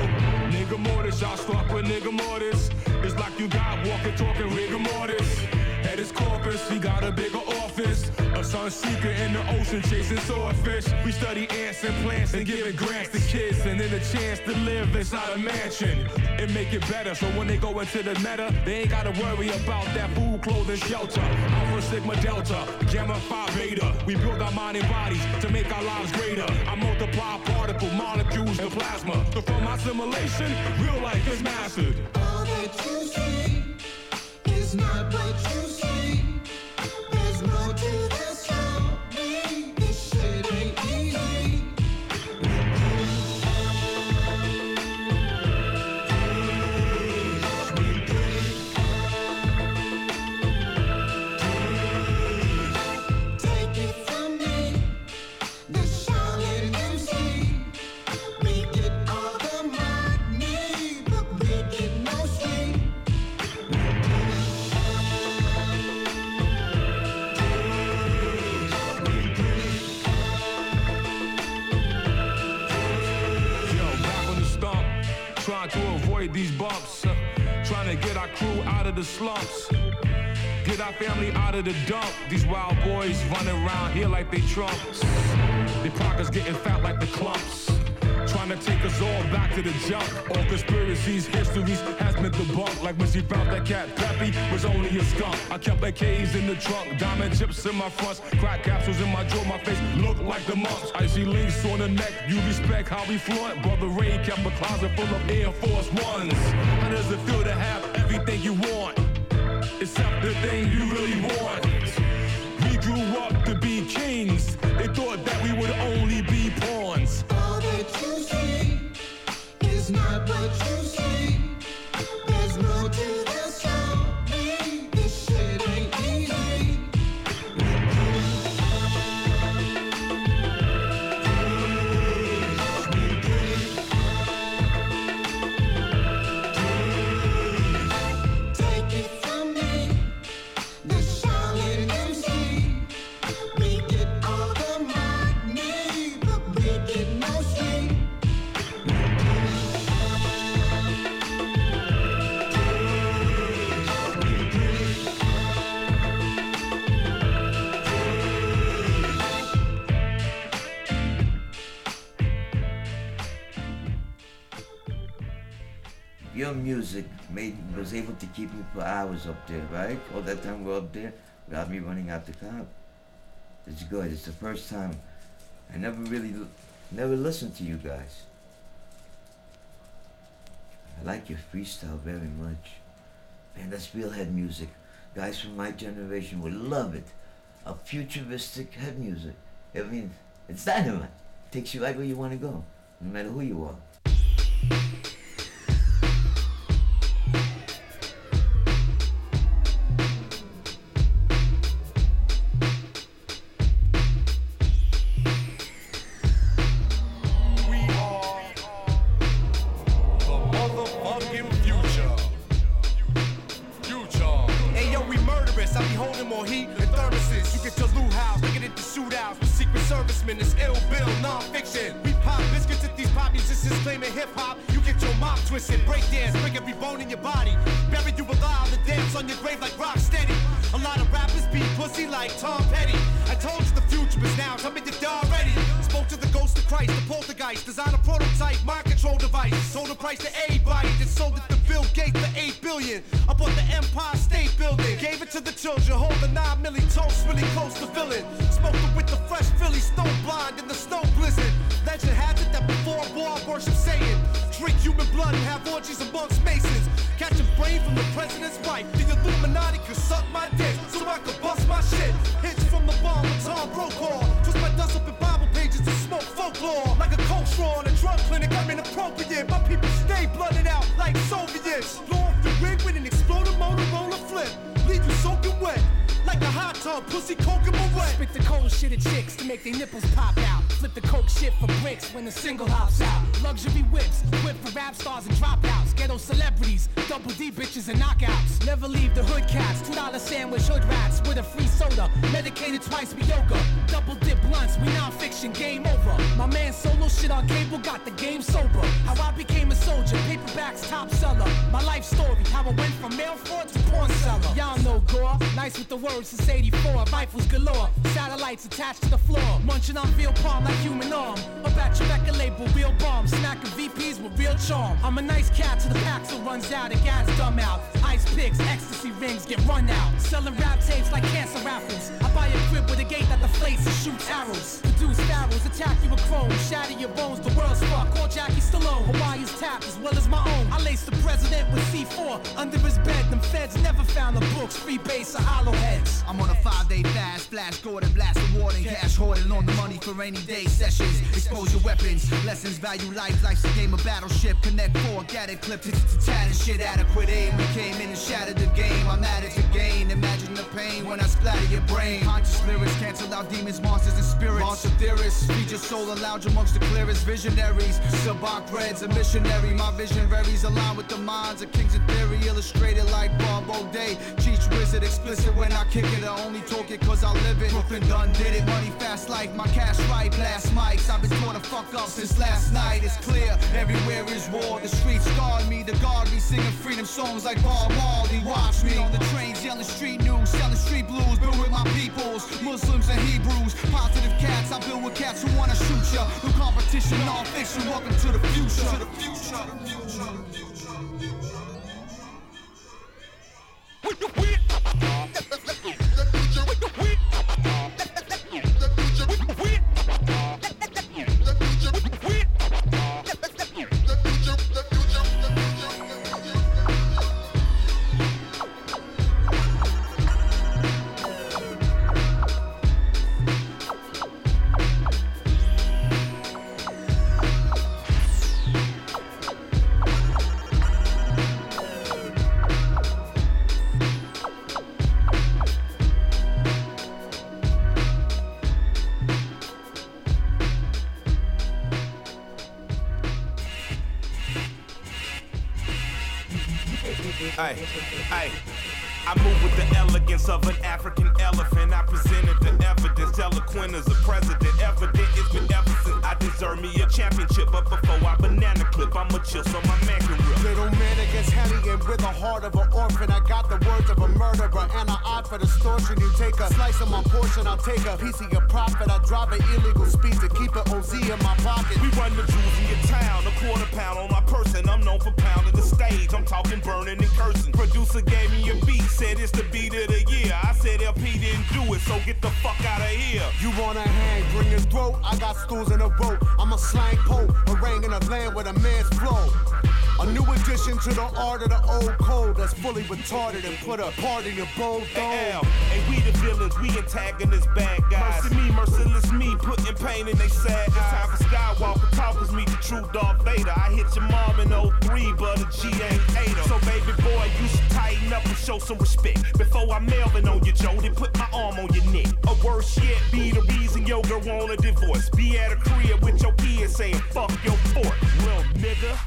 Nigga mortis, y'all start with nigga mortis. It's like you got walking, talking rigor mortis. At his corpus, he got a bigger office. A sun seeker in the ocean chasing swordfish. We study ants and plants and giving grants to kids. And then a chance to live inside a mansion and make it better. So when they go into the meta, they ain't gotta worry about that food, clothing, shelter. Alpha, Sigma, Delta, Gamma, Phi, Beta. We build our mind and bodies to make our lives greater. I multiply particle, molecules, and plasma. So from my simulation, real life is mastered. All that you see is not what you see. There's more to this. Yeah. the slumps. Get our family out of the dump. These wild boys running around here like they trumps. Their pockets getting fat like the clumps. Trying to take us all back to the jump. All conspiracies, histories has been debunked. Like when she found that cat, Pappy was only a skunk. I kept A Ks in the trunk, diamond chips in my fronts, crack capsules in my jaw, my face looked like the monks. Icy links on the neck, you respect how we flaunt. Brother Ray kept a closet full of Air Force Ones. How does it feel to have everything you want, except the thing you really want? We grew up to be kings. They thought that we would only be pawns. It's not what you see. There's more to the story. This shit ain't easy. Take it from me, the Shaolin M C. We get all the money, but we get no sleep. Your music made was able to keep me for hours up there, right? All that time we're up there without me running out the cop. It's good. It's the first time. I never really, never listened to you guys. I like your freestyle very much. Man, that's real head music. Guys from my generation would love it. A futuristic head music. I mean, it's dynamite. Takes you right where you want to go, no matter who you are. Clipped it to tatted shit, adequate aim. We came in and shattered the game. I'm at it again. Imagine the pain. pain when I splatter your brain. Conscious lyrics cancel out demons, monsters, and spirits. Monster theorists feature soul and lounge amongst the clearest visionaries. Sabak reds a missionary. My vision varies, aligned with the minds of kings in theory. Illustrated like Bob O'Day. Cheech wizard explicit when I kick it. I only talk it cause I live it. Brooklyn done did it. Money fast life, my cash right. Blast mics, I've been torn the fuck up since last night. It's clear everywhere is war. The streets guard me, the guard me. Singing freedom songs like Bob Marley. Watch me on the trains yelling street news, selling street blues. Been with my peoples, Muslims and Hebrews. Positive cats, I build with cats who wanna shoot ya. No competition, all fiction. Welcome to the future. To the future, the future, the future, the future. We the future, we the future. Ay, ay, I move with the elegance of an African elephant. I presented the evidence, eloquent as a president. Evident is been ever since I deserve me a championship. But before I banana clip, I'ma chill so my man can rip. Little man against Henny and with the heart of an orphan. I got the words of a murderer and an eye for distortion. You take a slice of my portion, I'll take a piece of your profit. I drive an illegal speed to keep an O Z in my pocket. We run the jewels in your town, a quarter pound on my person. I'm known for pounding the stage, I'm talking burning and cursing. Producer gave me a beat, said it's the beat of the year. I said L P didn't do it, so get the fuck out of here. You wanna hang, bring your throat, I got stools in a rope. I'm a slang pope, haranguing a land with a man's flow. A new addition to the art of the old code that's fully retarded and put a part in your bold dome. And hey, we the villains, we antagonists, bad guys. Mercy me, merciless me, putting pain in they sad eyes. It's time for Skywalker, talk with me, the true Darth Vader. I hit your mom in oh three, but a G ain't ate her. So baby boy, you should tighten up and show some respect. Before I'm mailing on you, Joe, then put my arm on your neck. Or worse yet, be the reason your girl want a divorce. Be at a crib with your kids saying, fuck your fort, little nigga.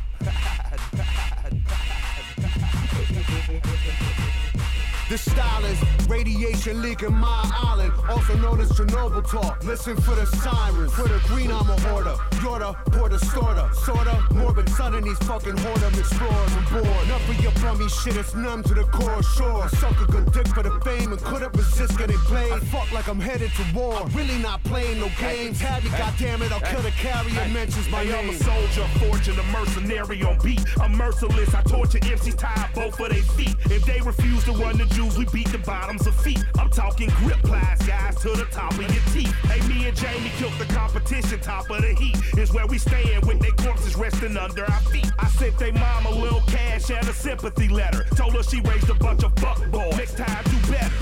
This style is radiation leaking my island, also known as Chernobyl talk. Listen for the sirens, for the green I'm a hoarder. You're the porter sorta, sorta morbid son in these fucking whoredom explorers and bored. Enough of your bummy shit, it's numb to the core, sure. Suck a good dick for the fame and couldn't resist getting played. I fuck like I'm headed to war, I'm really not playing no games. Have you, goddammit, I'll kill the carrier, mentions my name. I'm a soldier, a fortune, a mercenary on beat. I'm merciless, I torture M Cs, tie both of their feet. If they refuse to run the Jews, we beat the bottoms of feet. I'm talking grip plies, guys, to the top of your teeth. Hey, me and Jamie killed the competition, top of the heat is where we stand with their corpses resting under our feet. I sent they mom a little cash and a sympathy letter. Told her she raised a bunch of fuckballs. Next time, do better,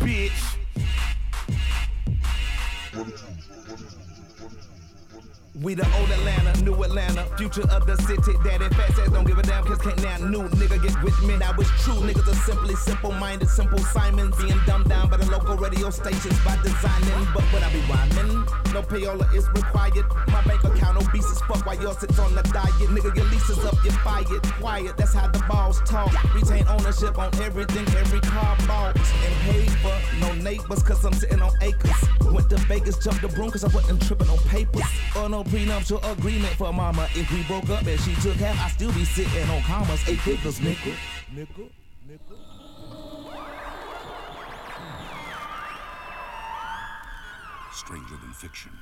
bitch. We the old Atlanta, new Atlanta, future of the city. Daddy fast ass don't give a damn, cause can't now new nigga get with me. Now it's true, niggas are simply simple-minded, simple Simons. Being dumbed down by the local radio stations by designing. But when I be rhyming, no payola is required. My bank account obese as fuck while yours sits on the diet. Nigga, your lease is up, you're fired. Quiet, that's how the balls talk. Retain ownership on everything, every car bought. And paid for no neighbors, cause I'm sitting on acres. Went to Vegas, jumped the broom, cause I wasn't tripping on papers. Or no prenuptial agreement for mama. If we broke up and she took half, I still be sitting on commas. Eight figures, nigga. Nigga, nigga. Stranger than fiction,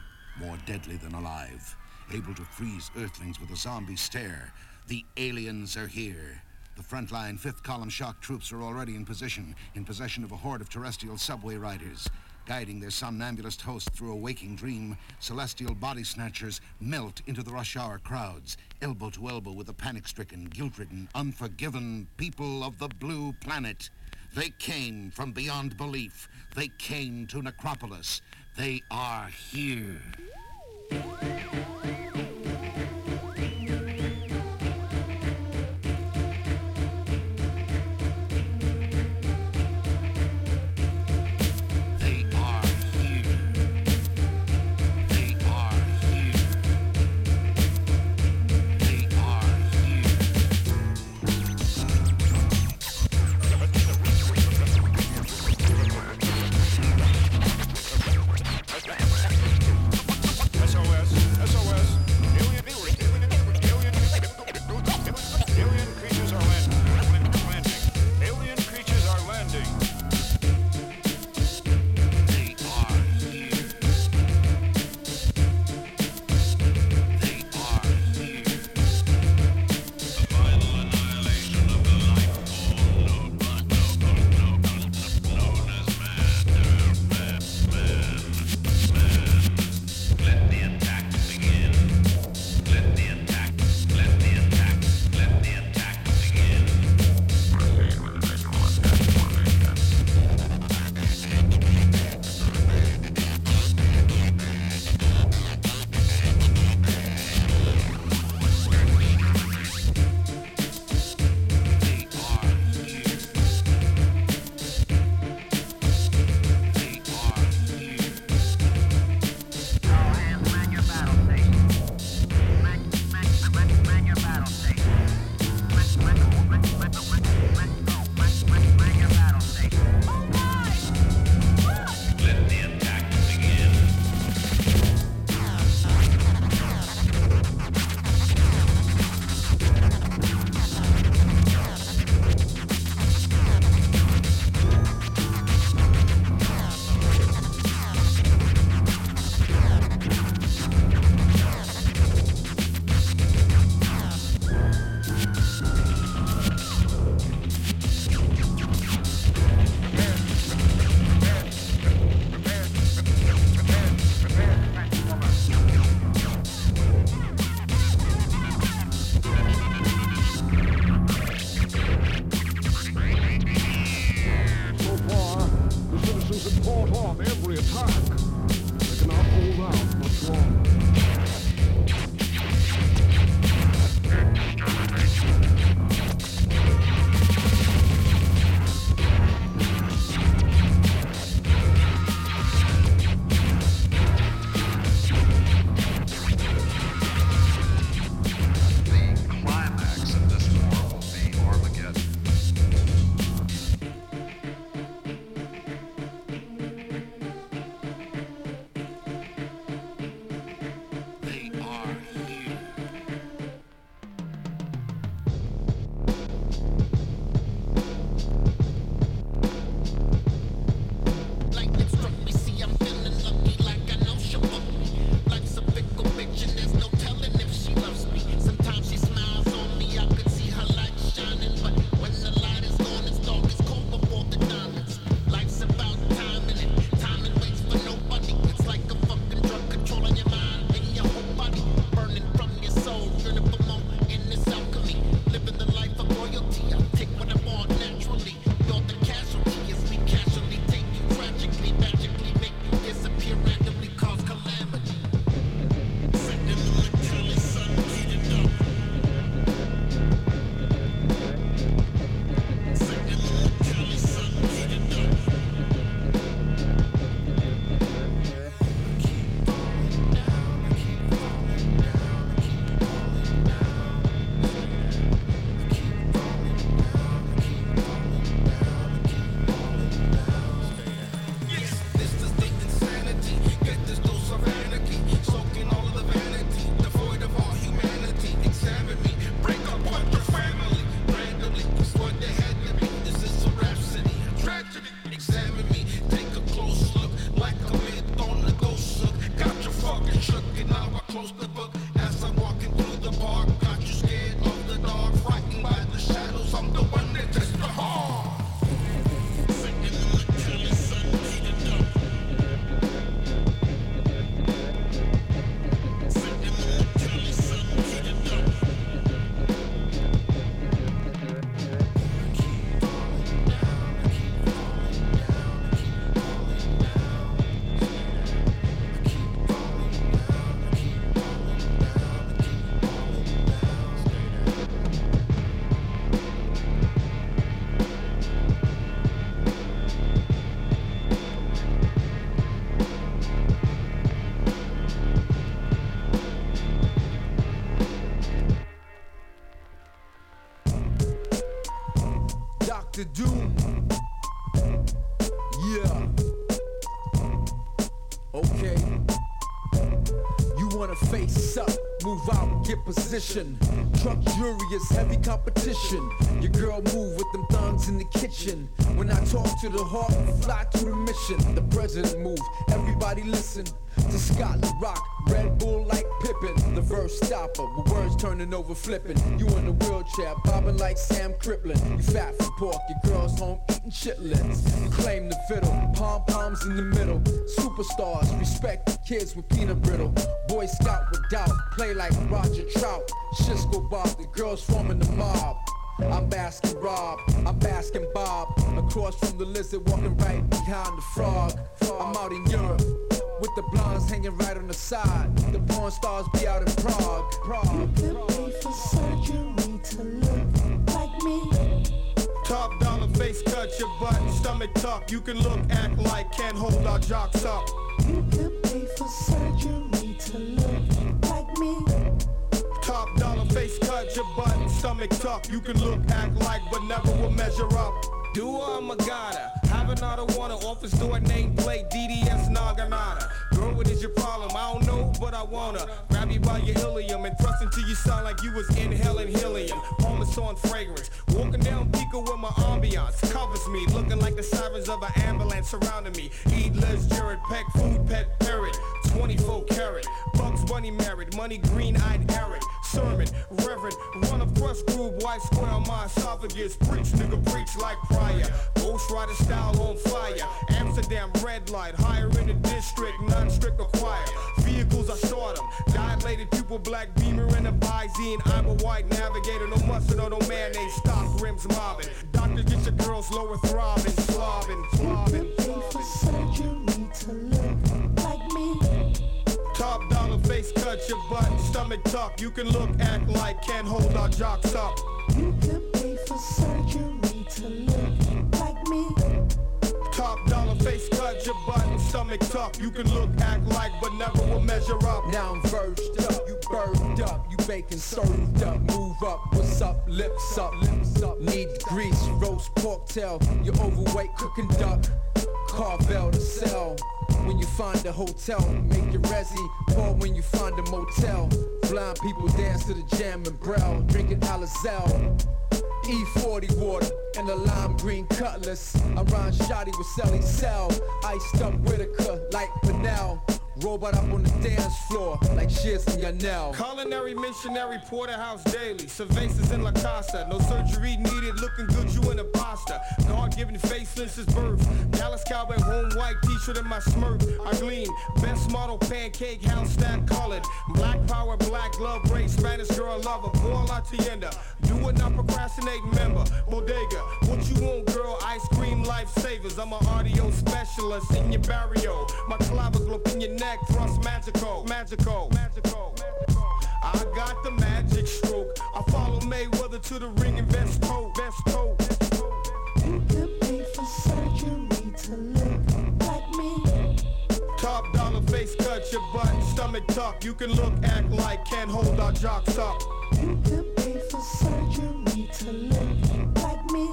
more deadly than alive, able to freeze earthlings with a zombie stare. The aliens are here. The frontline fifth column shock troops are already in position, in possession of a horde of terrestrial subway riders. Guiding their somnambulist host through a waking dream, celestial body snatchers melt into the rush hour crowds, elbow to elbow with the panic-stricken, guilt-ridden, unforgiven people of the blue planet. They came from beyond belief. They came to Necropolis. They are here. Position. Truck jury is heavy competition. Your girl move with them thumbs in the kitchen. When I talk to the heart, fly to the mission. The president move, everybody listen. To Scotland rock, Red Bull like Pippin. The verse stopper, with words turning over flipping. You in a wheelchair, bobbing like Sam Criplin. You fat for pork, your girl's home eating chitlins. Claim the fiddle, pom-poms in the middle. Superstars, respect the kids with peanut brittle. Boy Scout without, play like Roger Trout. Shits go bob, the girls forming the mob. I'm basking Rob, I'm basking Bob. Across from the lizard, walking right behind the frog. I'm out in Europe, with the blondes hanging right on the side. The porn stars be out in Prague. Prague. You can pay for surgery to look like me. Top dollar face cut your butt, stomach tuck. You can look, act like, can't hold our jocks up. You can pay for surgery to look like me. Top dollar face cut your butt, stomach tuck. You can look, act like, but never will measure up. Dua Magada, Habanada Wanna, office door name plate, D D S Naganada. Girl, what is your problem? I don't know, but I wanna grab you by your ilium and thrust until you sound like you was inhaling helium. Parmesan fragrance, walking down Pico with my ambiance, covers me, looking like the sirens of an ambulance surrounding me. Eat less Jared Peck, food pet parrot, twenty-four karat, Bugs Bunny married, money green-eyed Eric, sermon, reverend, run a press group, white square on my esophagus, preach, nigga, preach like prior, Ghost Rider style on fire, Amsterdam red light, higher in the district, non-strict acquired, vehicles I start them, dilated pupil, black beamer and a Visine, I'm a white navigator, no mustard or no mayonnaise, stock rims mobbing, doctors get your girls lower throbbing, slobbing, flobbing, flobbing, flobbing. Hit your butt, stomach tuck. You can look, act like can't hold our jocks up. You could pay for surgery to look like me. Top dollar face cut, your butt and stomach tuck. You can look, act like, but never will measure up. Now I'm verged up, you burned up, you bacon served up. Move up, what's up, lips up, lips up. Need grease, roast pork tail. You're overweight, cooking duck. Carvel to sell. When you find a hotel, make your resi. Or when you find a motel. Blind people dance to the jam and brow, drinking Alizé. E forty water and a lime green Cutlass. Around Shotty with Sally Sell. Iced up Whitaker like Pinnell. Robot up on the dance floor like Shears and Yannell. Culinary missionary, porterhouse daily. Cervezas in La Casa, no surgery needed. Looking good, you an imposter. God-given face since his birth. Dallas Cowboy, home white t-shirt and my smirk. I gleam, best model pancake, house stack, call it. Black power, black love, race, Spanish girl lover. Pour la tienda, do it, not procrastinate, member. Bodega, what you want, girl? Ice cream, lifesavers. I'm an audio specialist in your barrio. My clavicle up in your neck. Thrust magical, magical, magical, I got the magic stroke. I follow Mayweather to the ring and vest coat, vest coat. You could pay for surgery to look like me. Top dollar face cut, your butt, stomach tuck. You can look, act like, can't hold our jocks up. You could pay for surgery to look like me.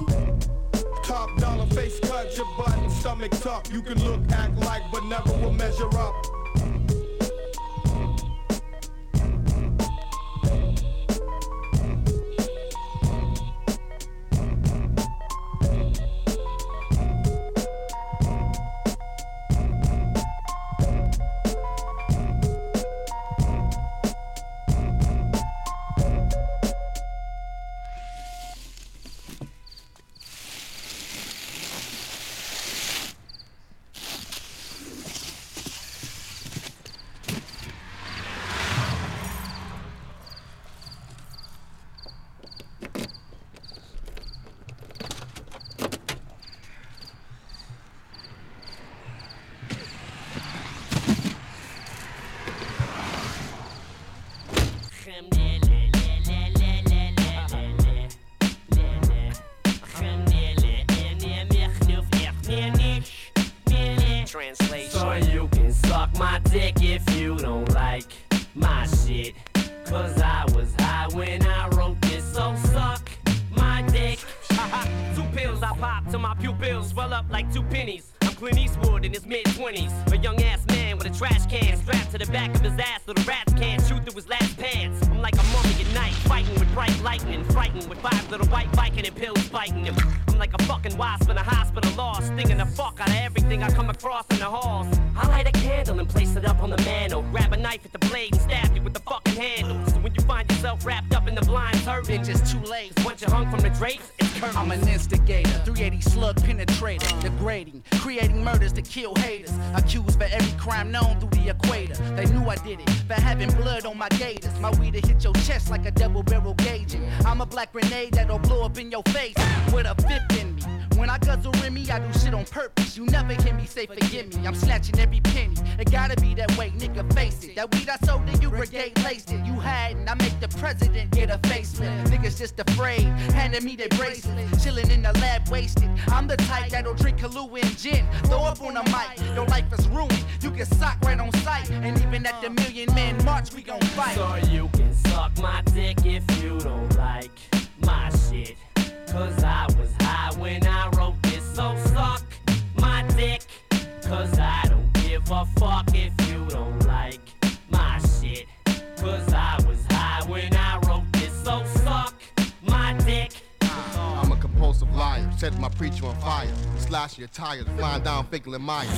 Top dollar face cut, your butt, stomach tuck. You can look, act like, but never will measure up. Fickling Maya,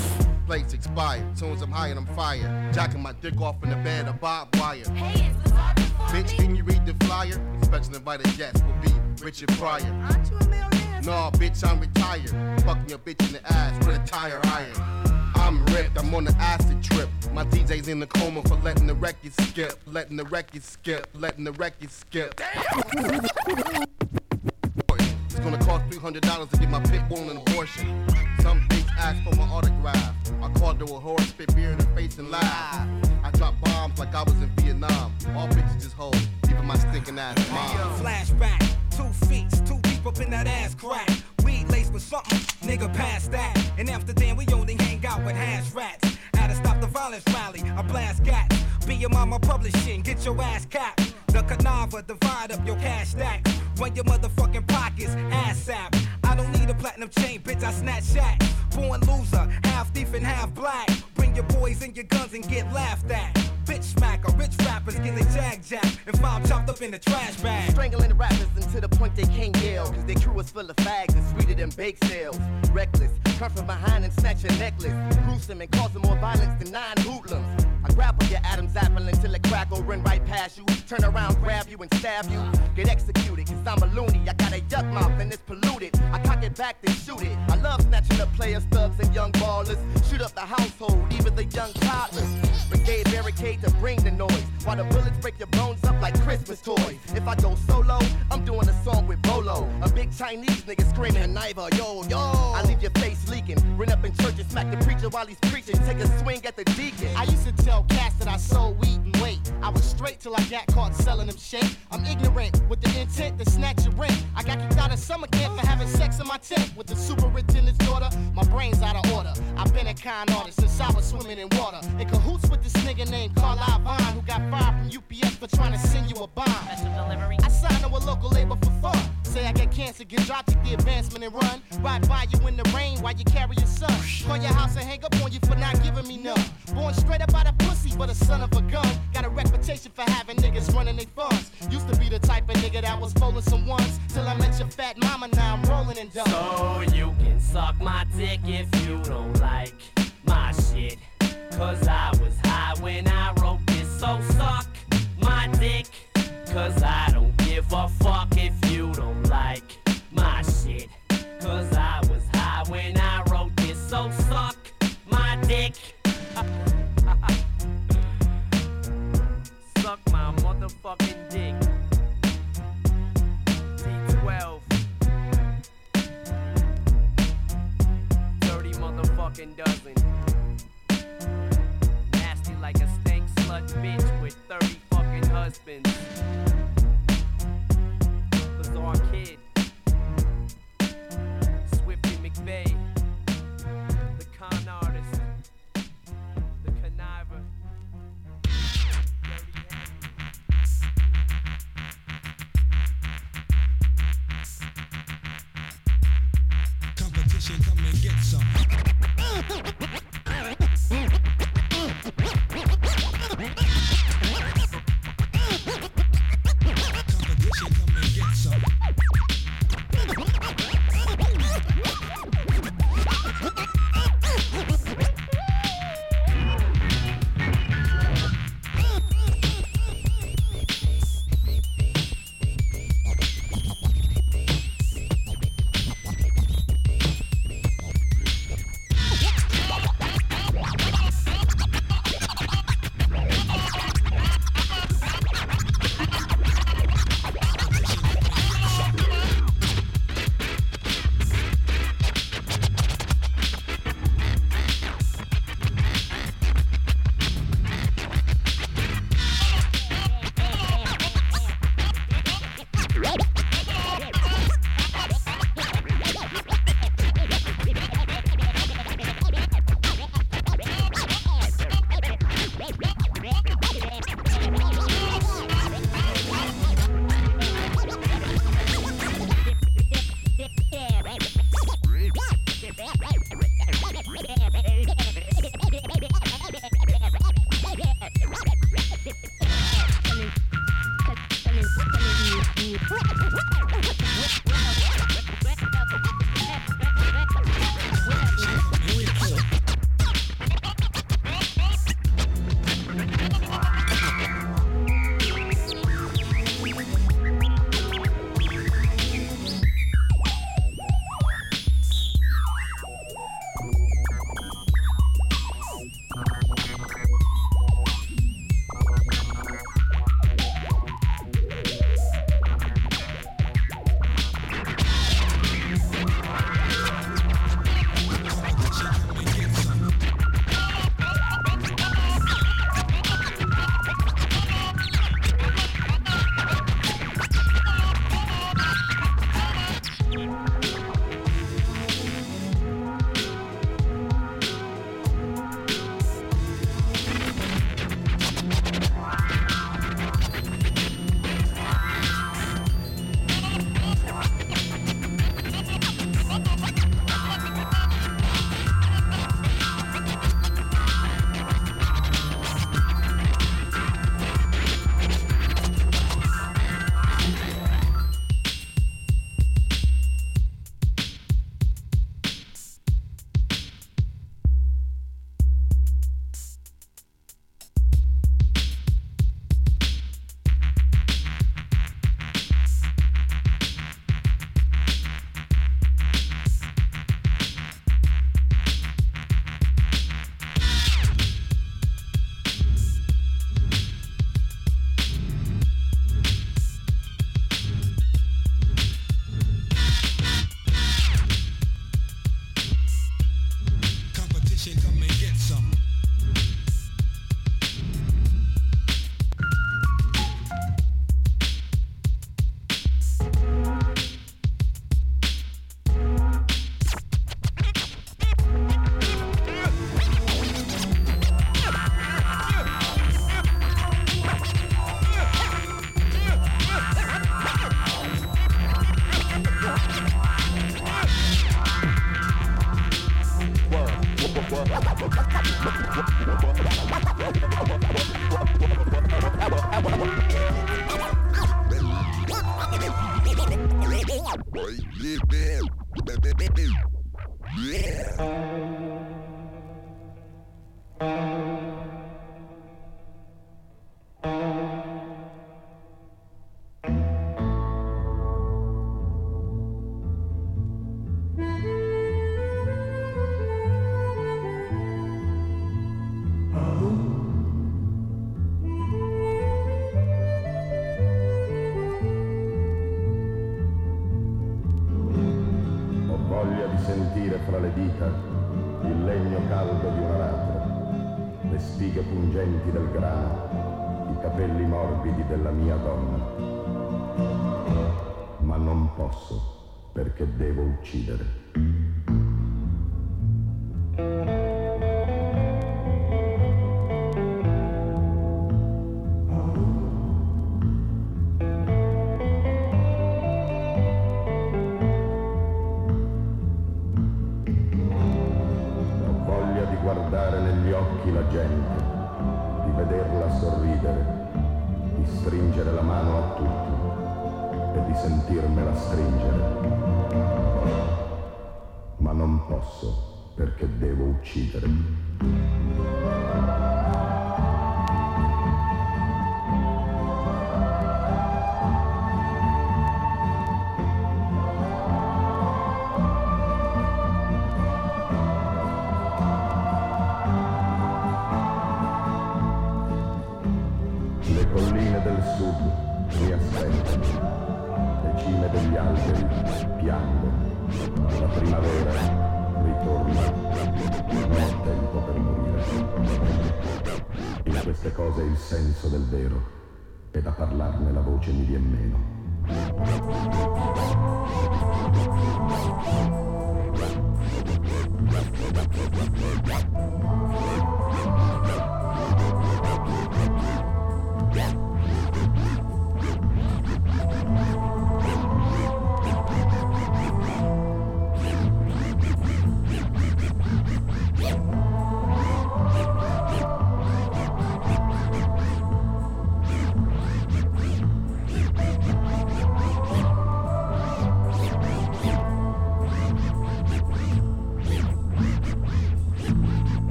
plates expired, tunes I'm high and I'm fired. Jacking my dick off in the bed of barbed wire. Hey, is this hard before me? Bitch, can you read the flyer? Special invited guest will be Richard Pryor. Aren't you a millionaire? Nah, bitch, I'm retired. Fucking your bitch in the ass with a tire iron. I'm ripped, I'm on the acid trip. My D J's in the coma for letting the record skip, letting the record skip, letting the record skip. Damn. It's gonna cost three hundred dollars to get my pit bull an abortion. Some bitch asked for my autograph. I called her a whore, spit beer in her face and lied. I drop bombs like I was in Vietnam. All bitches just hold, even my stinking ass mom. Flashback, two feet, two deep up in that ass crack. Weed laced with something, nigga pass that. In Amsterdam we only hang out with hash rats. How to stop the violence rally, I blast cats. Be your mama publishing, get your ass capped. The Canava, divide up your cash stack. Run your motherfucking pockets, ass sap. I don't need a platinum chain, bitch, I snatch that. Born loser, half thief and half black. Bring your boys and your guns and get laughed at. Bitch smack or rich rappers get they jag-jack and found chopped up in the trash bag. Strangling the rappers until the point they can't yell, cause their crew is full of fags and sweeter than bake sales. Reckless, come from behind and snatch your necklace. Gruesome and causing more violence than nine hoodlums. I grapple your Adam's apple until it crackle, run right past you, turn around, grab you and stab you. Get executed, cause I'm a loony, I got a yuck mouth and it's polluted. I cock it back then shoot it. I love snatching up players, thugs and young ballers. Shoot up the household, even the young toddlers. Brigade barricade to bring the noise, while the bullets break your bones up like Christmas toys. If I go solo, I'm doing a song with Bolo. A big Chinese nigga screaming, Niva, yo, yo. I leave your face leaking, run up in church and smack the preacher while he's preaching. Take a swing at the deacon. I used to tell cats that I sold weed and weight. I was straight till I got caught selling them shit. I'm ignorant with the intent to snatch your rent. I got kicked out of summer camp for having sex in my tent with the superintendent's daughter. My brain's out of order. I've been a con artist since I was swimming in water. In cahoots with this nigga named Carl Ivine who got fired from U P S for trying to send you a bomb. I signed to a local label for fun. Say I got cancer, get dropped, take the advancement and run. Ride by you in the rain while you carry your son. Call your house and hang up on you for not giving me none. Born straight up out of pussy, but a son of a gun. Got a reputation for having niggas running their funds. Used to be the type of nigga that was folding some ones. Till I met your fat mama, now I'm rolling and done. So you can suck my dick if you don't like my shit. Cause I was high when I wrote this. So suck my dick. Cause I don't give a fuck if you don't like my shit. Cause I was high when I wrote this. So suck my dick. Suck my motherfucking dick. D twelve. Dirty motherfucking dozen. Nasty like a stank slut bitch with thirty fucking husbands. Bizarre kid. Swifty McVeigh. The con artist. The conniver. Competition, come and get some. Competition, come and get some.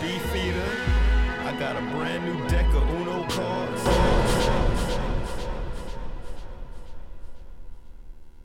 Beefeater, I got a brand new deck of Uno cards.